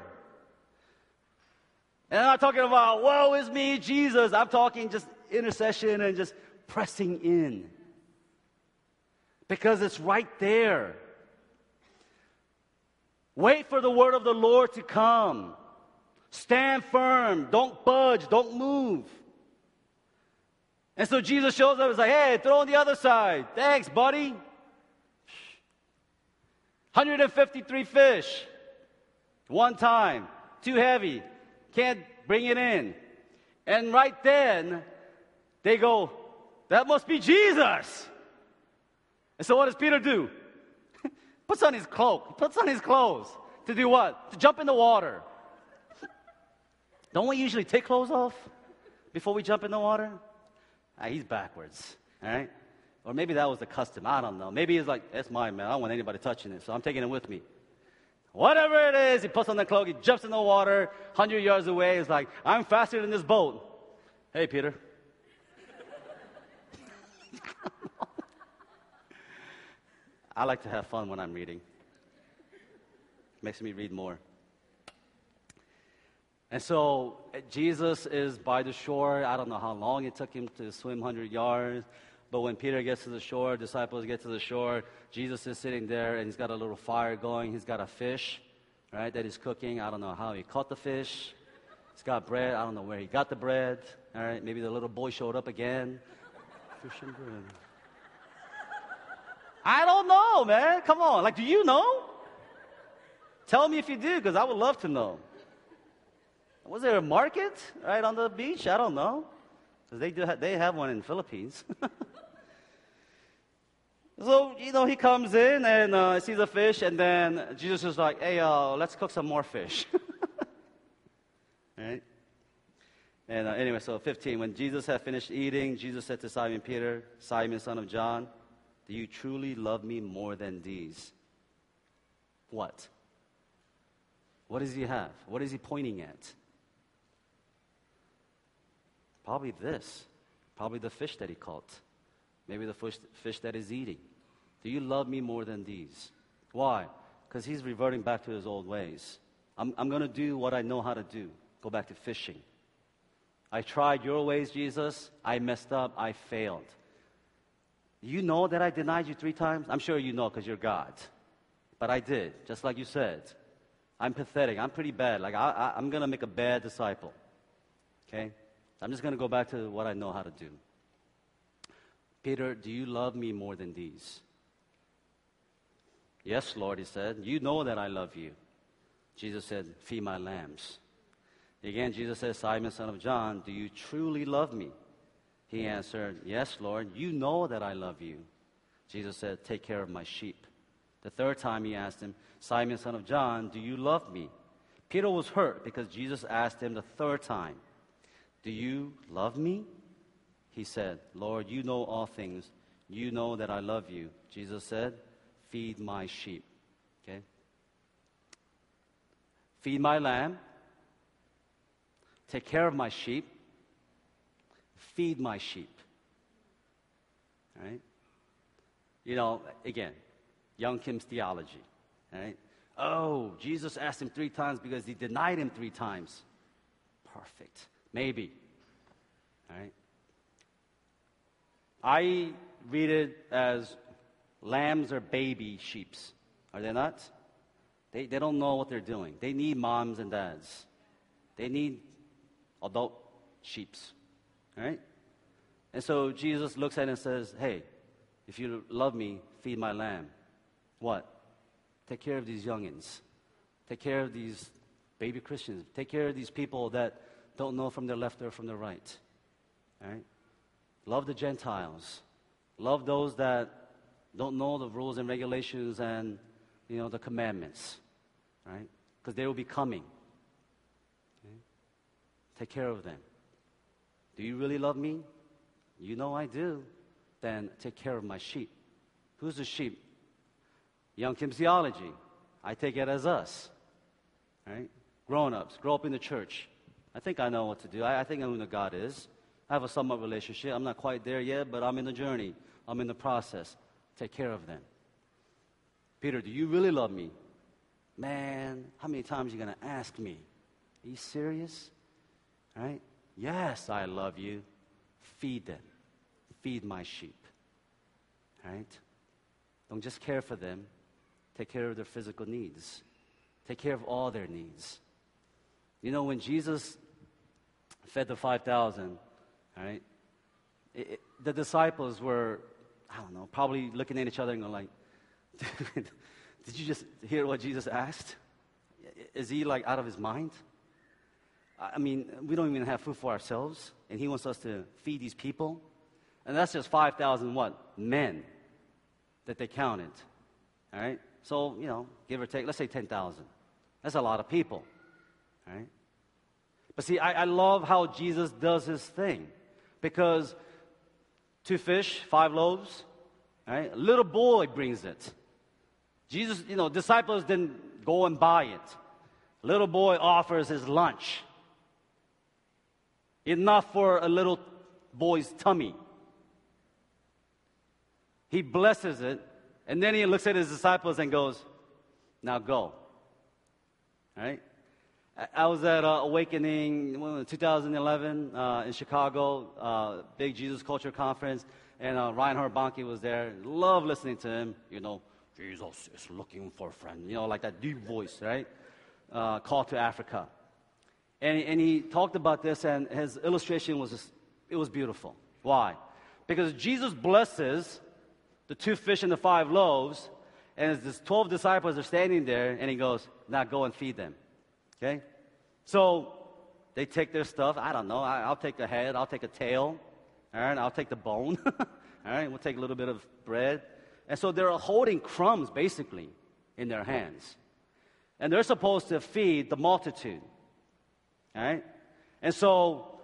And I'm not talking about, woe is me, Jesus. I'm talking just intercession and just pressing in. Because it's right there. Wait for the word of the Lord to come. Stand firm. Don't budge. Don't move. And so Jesus shows up and is like, hey, throw on the other side. Thanks, buddy. 153 fish. One time. Too heavy. Can't bring it in. And right then, they go, that must be Jesus. And so what does Peter do? Puts on his cloak. Puts on his clothes. To do what? To jump in the water. Don't we usually take clothes off before we jump in the water? He's backwards. All right? Or maybe that was the custom. I don't know. Maybe he's like, that's mine, man. I don't want anybody touching it, so I'm taking it with me. Whatever it is, he puts on the cloak, he jumps in the water, 100 yards away. He's like, I'm faster than this boat. Hey, Peter. I like to have fun when I'm reading. Makes me read more. And so Jesus is by the shore. I don't know how long it took him to swim 100 yards. But when Peter gets to the shore, disciples get to the shore, Jesus is sitting there, and he's got a little fire going. He's got a fish, right, that he's cooking. I don't know how he caught the fish. He's got bread. I don't know where he got the bread. All right, maybe the little boy showed up again. Fish and bread. I don't know, man. Come on. Like, do you know? Tell me if you do, because I would love to know. Was there a market right on the beach? I don't know. Because they have one in the Philippines. So, you know, he comes in and sees a fish, and then Jesus is like, hey, let's cook some more fish. Right? And anyway, so 15, when Jesus had finished eating, Jesus said to Simon Peter, Simon, son of John, do you truly love me more than these? What? What does he have? What is he pointing at? Probably this. Probably the fish that he caught. Maybe the fish that he's eating. Do you love me more than these? Why? Because he's reverting back to his old ways. I'm going to do what I know how to do. Go back to fishing. I tried your ways, Jesus. I messed up. I failed. You know that I denied you 3 times? I'm sure you know because you're God. But I did, just like you said. I'm pathetic. I'm pretty bad. Like I'm going to make a bad disciple. Okay? I'm just going to go back to what I know how to do. Peter, do you love me more than these? Yes, Lord, he said. You know that I love you. Jesus said, feed my lambs. Again, Jesus said, Simon, son of John, do you truly love me? He answered, yes, Lord, you know that I love you. Jesus said, take care of my sheep. The third time he asked him, Simon, son of John, do you love me? Peter was hurt because Jesus asked him the third time. Do you love me? He said, Lord, you know all things. You know that I love you. Jesus said, feed my sheep. Okay? Feed my lamb. take care of my sheep, feed my sheep. All right? You know, again, Young Kim's theology. All right? Oh, Jesus asked him 3 times because he denied him 3 times. Perfect. Maybe. All right? I read it as lambs are baby sheeps. Are they not? They don't know what they're doing. They need moms and dads. They need adult sheeps. All right? And so Jesus looks at it and says, hey, if you love me, feed my lamb. What? Take care of these youngins. Take care of these baby Christians. Take care of these people that don't know from their left or from their right. All right? Love the Gentiles. Love those that don't know the rules and regulations and, you know, the commandments. All right? Because they will be coming. Okay? Take care of them. Do you really love me? You know I do. Then take care of my sheep. Who's the sheep? Young Kim's theology. I take it as us. Right? Grown-ups. Grow up in the church. I think I know what to do. I think I know who God is. I have a somewhat relationship. I'm not quite there yet, but I'm in the journey. I'm in the process. Take care of them. Peter, do you really love me? Man, how many times are you going to ask me? Are you serious? Right? Yes, I love you. Feed them. Feed my sheep. Right? Don't just care for them. Take care of their physical needs. Take care of all their needs. You know, when Jesus fed the 5,000, right, the disciples were, I don't know, probably looking at each other and going like, dude, did you just hear what Jesus asked? Is he like out of his mind? I mean, we don't even have food for ourselves, and he wants us to feed these people. And that's just 5,000 what? Men that they counted, all right? So, you know, give or take, let's say 10,000. That's a lot of people, all right? But see, I love how Jesus does his thing because 2 fish, 5 loaves, all right? A little boy brings it. Jesus, you know, disciples didn't go and buy it. Little boy offers his lunch. Enough for a little boy's tummy. He blesses it, and then he looks at his disciples and goes, now go. All right? I was at Awakening 2011 in Chicago, big Jesus Culture Conference, and Reinhard Bonnke was there. Love listening to him. You know, Jesus is looking for a friend. You know, like that deep voice, right? Call to Africa. And he talked about this, and his illustration was just, it was beautiful. Why? Because Jesus blesses the 2 fish and the 5 loaves, and his 12 disciples are standing there, and he goes, now go and feed them, okay? So they take their stuff. I don't know. I'll take the head. I'll take a tail, all right? I'll take the bone, all right? We'll take a little bit of bread. And so they're holding crumbs, basically, in their hands. And they're supposed to feed the multitude, all right? And so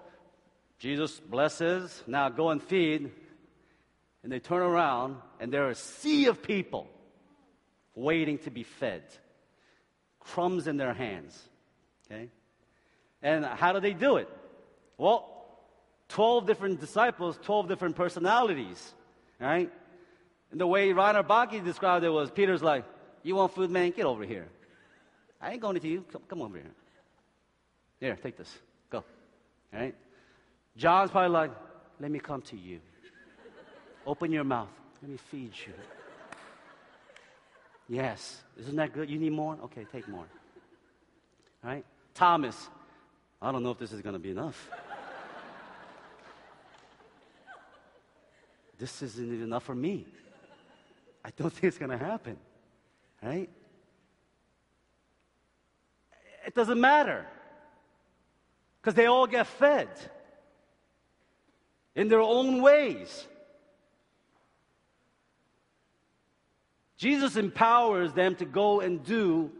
Jesus blesses, now go and feed. And they turn around, and there are a sea of people waiting to be fed. Crumbs in their hands. Okay? And how do they do it? Well, 12 different disciples, 12 different personalities. All right? And the way Reinhard Bonnke described it was, Peter's like, you want food, man? Get over here. I ain't going to you. Come over here. Here, take this. Go. All right? John's probably like, let me come to you. Open your mouth. Let me feed you. Yes. Isn't that good? You need more? Okay, take more. All right? Thomas. I don't know if this is going to be enough. This isn't even enough for me. I don't think it's going to happen. All right? It doesn't matter. Because they all get fed. In their own ways. Jesus empowers them to go and do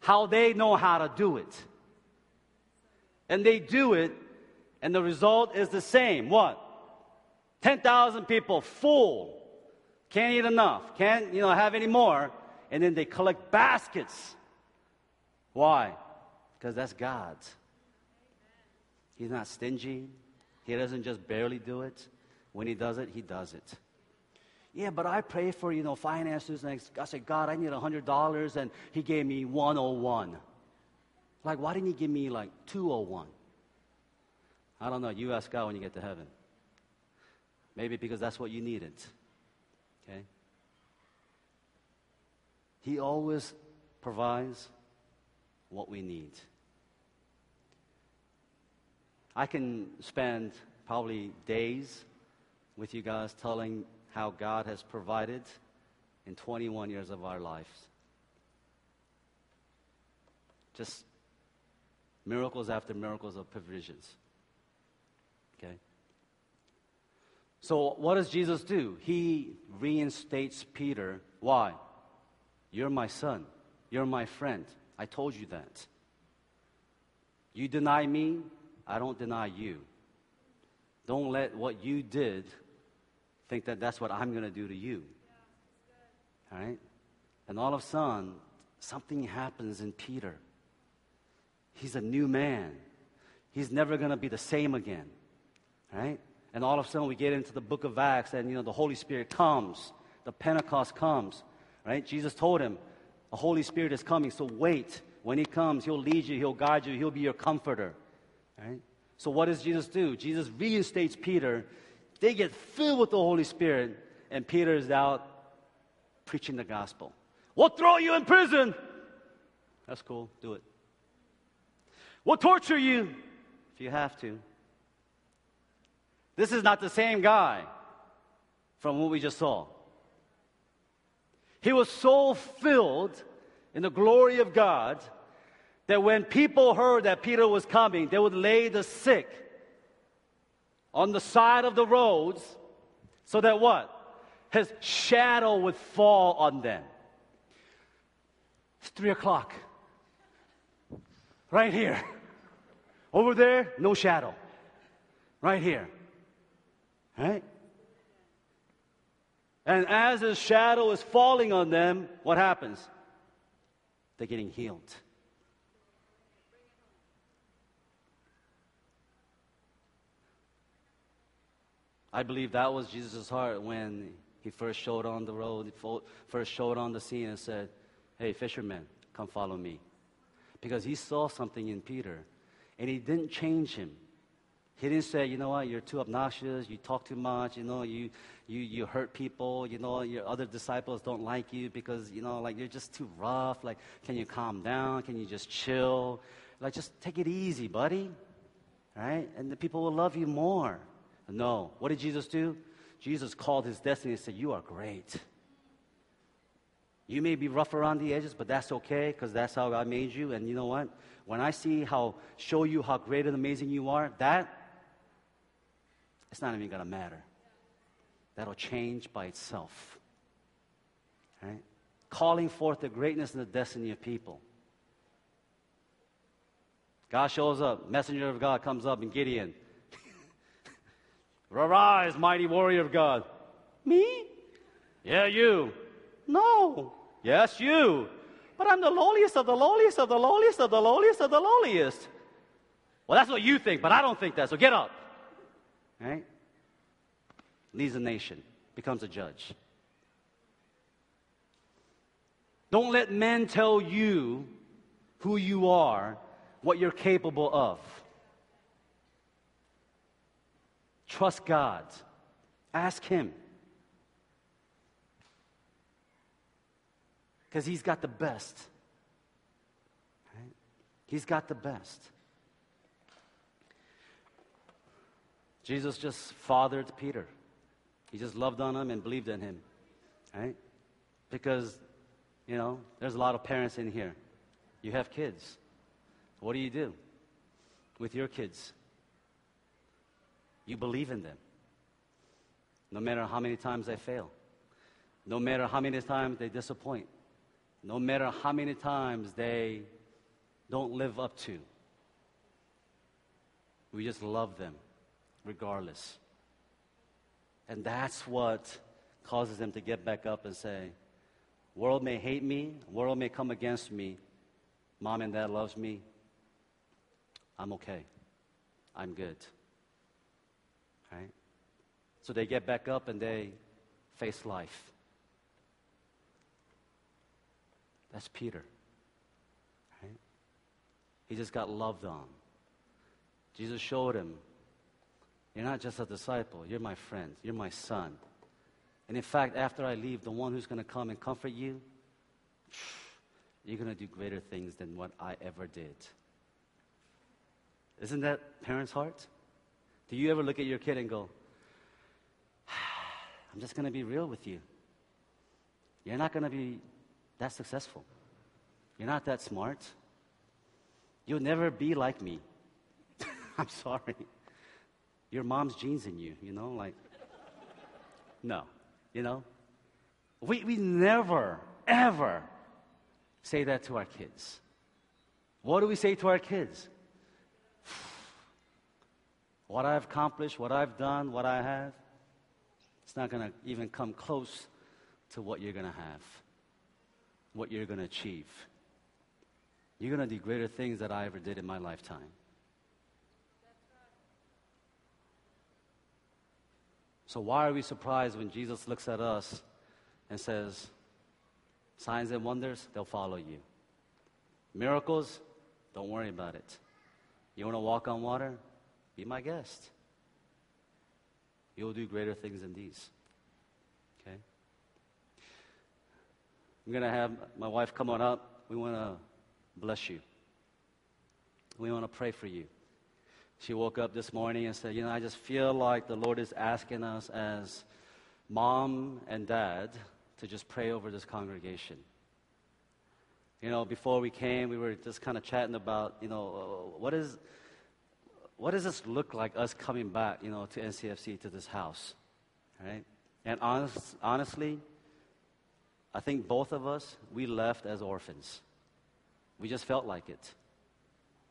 how they know how to do it. And they do it, and the result is the same. What? 10,000 people full. Can't eat enough. Can't, you know, have any more. And then they collect baskets. Why? Because that's God's. He's not stingy. He doesn't just barely do it. When he does it, he does it. Yeah, but I pray for, finances, and I say, God, I need $100, and he gave me $101. Like, why didn't he give me, $201? I don't know. You ask God when you get to heaven. Maybe because that's what you needed. Okay? He always provides what we need. I can spend probably days with you guys telling how God has provided in 21 years of our lives. Just miracles after miracles of provisions. Okay? So what does Jesus do? He reinstates Peter. Why? You're my son. You're my friend. I told you that. You deny me, I don't deny you. Don't let what you did think that that's what I'm going to do to you. Yeah, all right? And all of a sudden, something happens in Peter. He's a new man. He's never going to be the same again. All right? And all of a sudden, we get into the book of Acts, and, the Holy Spirit comes. The Pentecost comes. Right? Jesus told him, the Holy Spirit is coming, so wait. When he comes, he'll lead you, he'll guide you, he'll be your comforter. All right? So what does Jesus do? Jesus reinstates Peter. They get filled with the Holy Spirit, and Peter is out preaching the gospel. We'll throw you in prison. That's cool. Do it. We'll torture you if you have to. This is not the same guy from what we just saw. He was so filled in the glory of God that when people heard that Peter was coming, they would lay the sick on the side of the roads so that what? His shadow would fall on them. It's 3:00. Right here. Over there, no shadow. Right here. Right? And as his shadow is falling on them, what happens? They're getting healed. I believe that was Jesus' heart when he first showed on the road, first showed on the scene and said, hey, fishermen, come follow me. Because he saw something in Peter, and he didn't change him. He didn't say, you're too obnoxious, you talk too much, you hurt people, your other disciples don't like you because, you're just too rough. Like, can you calm down? Can you just chill? Like, just take it easy, buddy. Right? And the people will love you more. No. What did Jesus do? Jesus called his destiny and said, you are great. You may be rough around the edges, but that's okay because that's how God made you. And you know what? When I show you how great and amazing you are, it's not even going to matter. That'll change by itself. All right? Calling forth the greatness and the destiny of people. God shows up. Messenger of God comes up in Gideon. Arise, mighty warrior of God. Me? Yeah, you. No. Yes, you. But I'm the lowliest of the lowliest of the lowliest of the lowliest of the lowliest. Well, that's what you think, but I don't think that, so get up. Right? Leads a nation, becomes a judge. Don't let men tell you who you are, what you're capable of. Trust God. Ask Him. Because He's got the best. Right? He's got the best. Jesus just fathered Peter. He just loved on him and believed in him. Right? Because, there's a lot of parents in here. You have kids. What do? With your kids? You believe in them. No matter how many times they fail. No matter how many times they disappoint. No matter how many times they don't live up to. We just love them regardless. And that's what causes them to get back up and say, world may hate me, world may come against me. Mom and dad loves me. I'm okay. I'm good. Right? So they get back up and they face life. That's Peter. Right? He just got loved on. Jesus showed him, you're not just a disciple, you're my friend, you're my son. And in fact, after I leave, the one who's going to come and comfort you, you're going to do greater things than what I ever did. Isn't that parents' heart? Do you ever look at your kid and go, I'm just going to be real with you. You're not going to be that successful. You're not that smart. You'll never be like me. I'm sorry. Your mom's genes in you, you know, like, no, you know. We never, ever say that to our kids. What do we say to our kids? What I've accomplished, what I've done, what I have, it's not going to even come close to what you're going to have, what you're going to achieve. You're going to do greater things than I ever did in my lifetime. So why are we surprised when Jesus looks at us and says, signs and wonders, they'll follow you. Miracles, don't worry about it. You want to walk on water? Be my guest. You'll do greater things than these. Okay? I'm going to have my wife come on up. We want to bless you. We want to pray for you. She woke up this morning and said, you know, I just feel like the Lord is asking us as mom and dad to just pray over this congregation. You know, before we came, we were just kind of chatting about, you know, what does this look like, us coming back, you know, to NCFC, to this house, right? And honestly, I think both of us, we left as orphans. We just felt like it.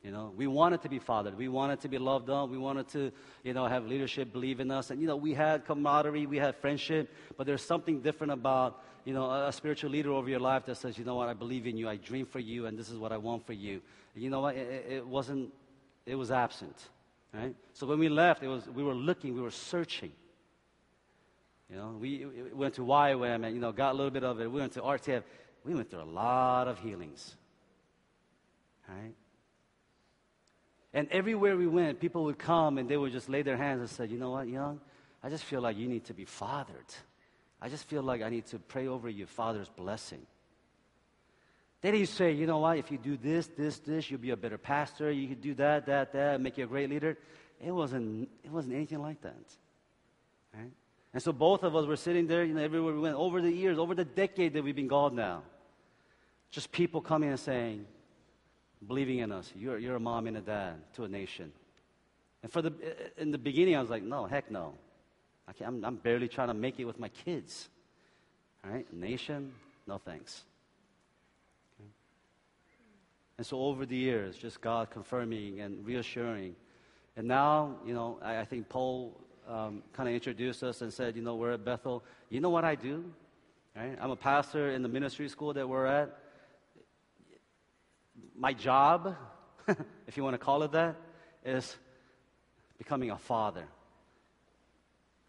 You know, we wanted to be fathered. We wanted to be loved on. We wanted to, you know, have leadership believe in us. And, you know, we had camaraderie. We had friendship. But there's something different about, you know, a spiritual leader over your life that says, you know what, I believe in you. I dream for you. And this is what I want for you. And you know what? It was absent, right? So when we left, we were looking. We were searching. You know, we went to YWAM and, you know, got a little bit of it. We went to RTF. We went through a lot of healings, right? And everywhere we went, people would come and they would just lay their hands and say, you know what, young, I just feel like you need to be fathered. I just feel like I need to pray over your father's blessing. They didn't say, you know what, if you do this, this, this, you'll be a better pastor. You could do that, that, that, make you a great leader. It wasn't anything like that. Right? And so both of us were sitting there, you know, everywhere we went, over the years, over the decade that we've been gone now, just people coming and saying, believing in us. You're a mom and a dad to a nation. And in the beginning, I was like, no, heck no. I can't, I'm barely trying to make it with my kids. All right? Nation, no thanks. Okay. And so over the years, just God confirming and reassuring. And now, you know, I think Paul kind of introduced us and said, you know, we're at Bethel. You know what I do? All right? I'm a pastor in the ministry school that we're at. My job, if you want to call it that, is becoming a father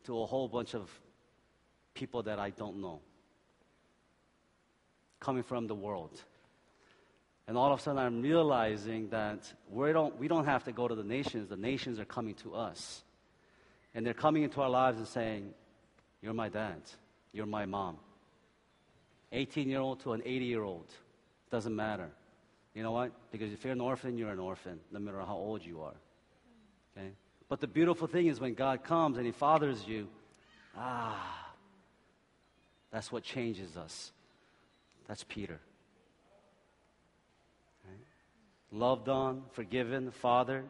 to a whole bunch of people that I don't know, coming from the world. And all of a sudden I'm realizing that we don't have to go to the nations. The nations are coming to us. And they're coming into our lives and saying, you're my dad, you're my mom. 18-year-old to an 80-year-old, doesn't matter. You know what? Because if you're an orphan, no matter how old you are. Okay? But the beautiful thing is when God comes and He fathers you, that's what changes us. That's Peter. Okay? Loved on, forgiven, fathered,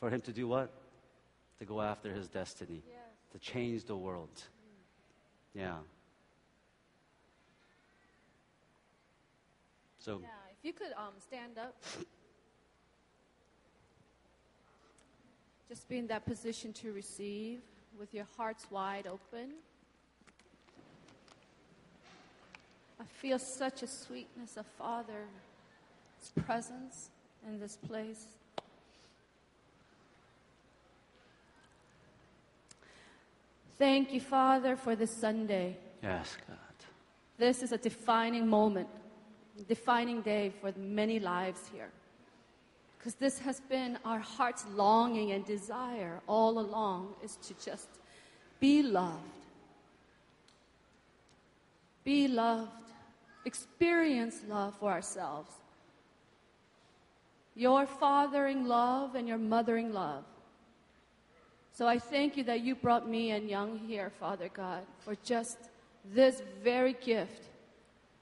for him to do what? To go after his destiny. Yes. To change the world. Yeah. So... yeah. You could stand up. Just be in that position to receive with your hearts wide open. I feel such a sweetness of Father's presence in this place. Thank you, Father, for this Sunday. Yes, God. This is a defining moment, a defining day for many lives here. Because this has been our heart's longing and desire all along, is to just be loved. Be loved. Experience love for ourselves. Your fathering love and your mothering love. So I thank you that you brought me and Young here, Father God, for just this very gift,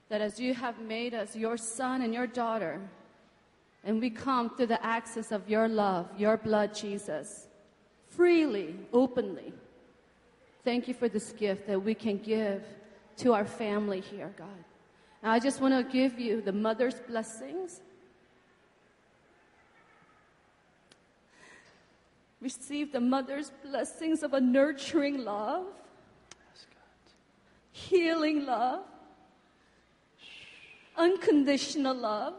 that as you have made us your son and your daughter, and we come through the access of your love, your blood, Jesus, freely, openly. Thank you for this gift that we can give to our family here, God. And I just want to give you the mother's blessings. Receive the mother's blessings of a nurturing love, yes, God. Healing love, unconditional love.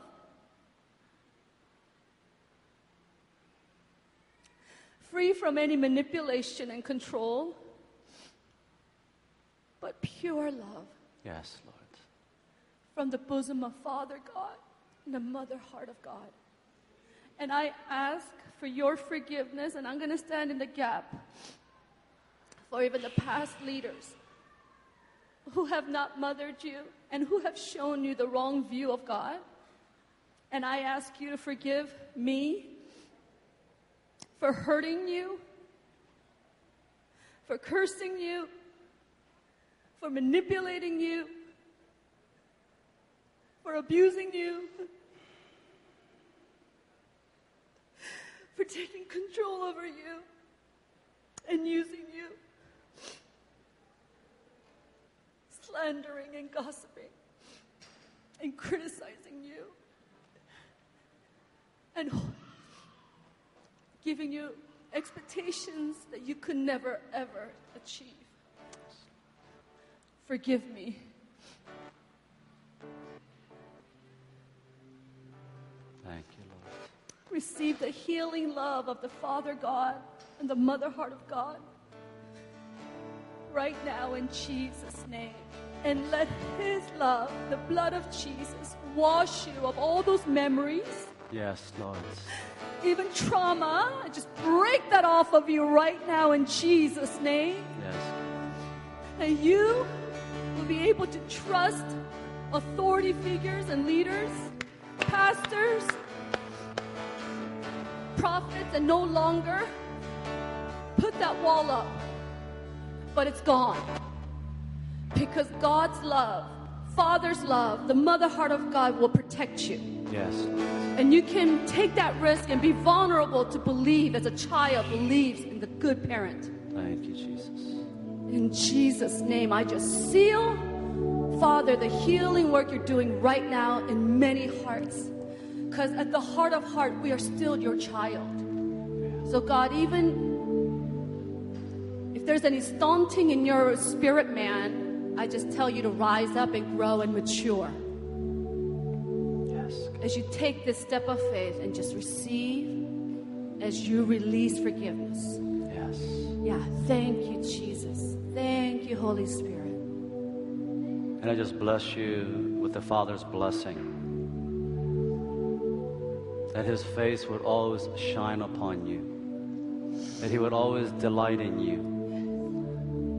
Free from any manipulation and control, but pure love. Yes, Lord. From the bosom of Father God and the mother heart of God. And I ask for your forgiveness, and I'm going to stand in the gap for even the past leaders who have not mothered you and who have shown you the wrong view of God. And I ask you to forgive me for hurting you, for cursing you, for manipulating you, for abusing you, for taking control over you and using you, slandering and gossiping and criticizing you, and giving you expectations that you could never, ever achieve. Forgive me. Thank you, Lord. Receive the healing love of the Father God and the mother heart of God right now in Jesus' name. And let His love, the blood of Jesus, wash you of all those memories. Yes, Lord. Even trauma. Just break that off of you right now in Jesus' name. Yes. And you will be able to trust authority figures and leaders, pastors, prophets, and no longer put that wall up. But it's gone. Because God's love, Father's love, the mother heart of God will protect you. Yes. And you can take that risk and be vulnerable to believe as a child believes in the good parent. Thank you, Jesus. In Jesus' name, I just seal, Father, the healing work you're doing right now in many hearts. Because at the heart of heart, we are still your child. So God, even if there's any stunting in your spirit, man, I just tell you to rise up and grow and mature. As you take this step of faith and just receive, as you release forgiveness. Yes. Yeah, thank you, Jesus. Thank you, Holy Spirit. And I just bless you with the Father's blessing. That His face would always shine upon you. That He would always delight in you.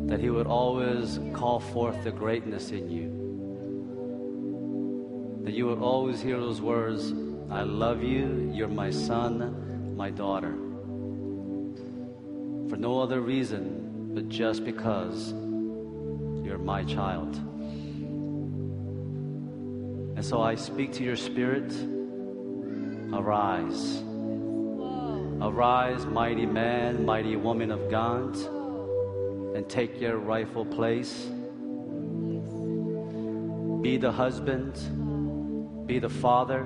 That He would always call forth the greatness in you. That you would always hear those words, I love you, you're my son, my daughter. For no other reason, but just because you're my child. And so I speak to your spirit, arise. Arise, mighty man, mighty woman of God, and take your rightful place. Be the husband. Be the father,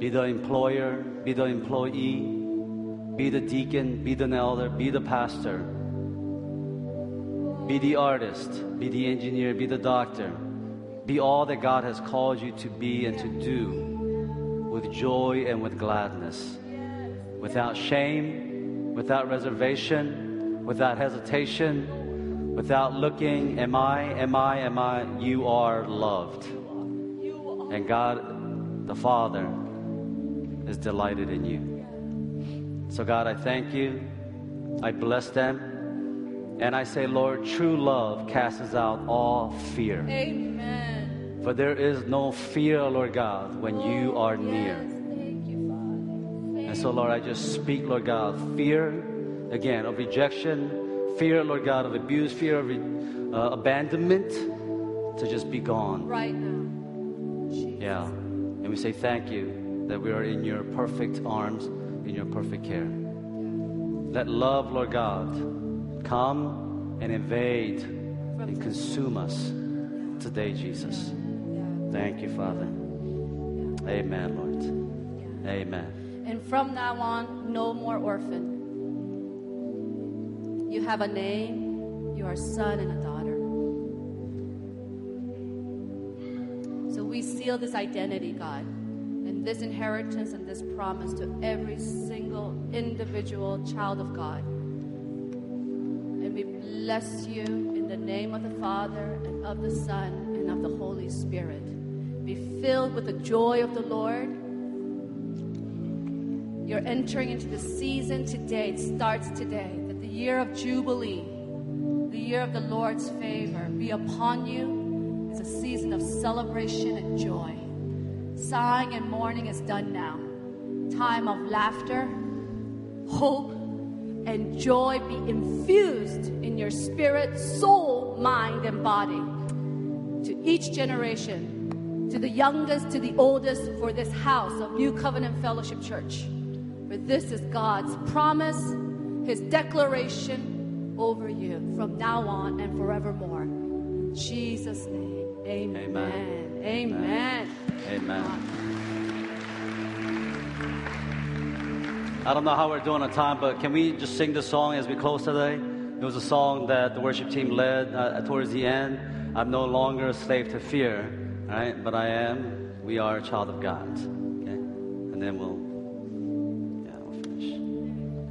be the employer, be the employee, be the deacon, be the elder, be the pastor, be the artist, be the engineer, be the doctor, be all that God has called you to be and to do with joy and with gladness, without shame, without reservation, without hesitation, without looking, am I, you are loved. And God, the Father, is delighted in you. So God, I thank you. I bless them. And I say, Lord, true love casts out all fear. Amen. For there is no fear, Lord God, when you are near. Thank you, Father. And so, Lord, I just speak, Lord God, fear, again, of rejection, fear, Lord God, of abuse, fear of abandonment, to just be gone. Right now. Jesus. Yeah. And we say thank you that we are in your perfect arms, in your perfect care. Let love, Lord God, come and invade and consume us today, Jesus. Thank you, Father. Amen, Lord. Amen. And from now on, no more orphan. You have a name. You are a son and a daughter. So we seal this identity, God, this inheritance and this promise to every single individual child of God. And we bless you in the name of the Father and of the Son and of the Holy Spirit. Be filled with the joy of the Lord. You're entering into the season today. It starts today. That the year of Jubilee, the year of the Lord's favor, be upon you. It's a season of celebration and joy. Sighing and mourning is done now. Time of laughter, hope, and joy be infused in your spirit, soul, mind, and body. To each generation, to the youngest, to the oldest, for this house of New Covenant Fellowship Church. For this is God's promise, His declaration over you from now on and forevermore. In Jesus' name, amen. Amen. Amen. Amen. I don't know how we're doing on time, but can we just sing this song as we close today? It was a song that the worship team led towards the end. I'm no longer a slave to fear, right? But we are a child of God. Okay? And then we'll...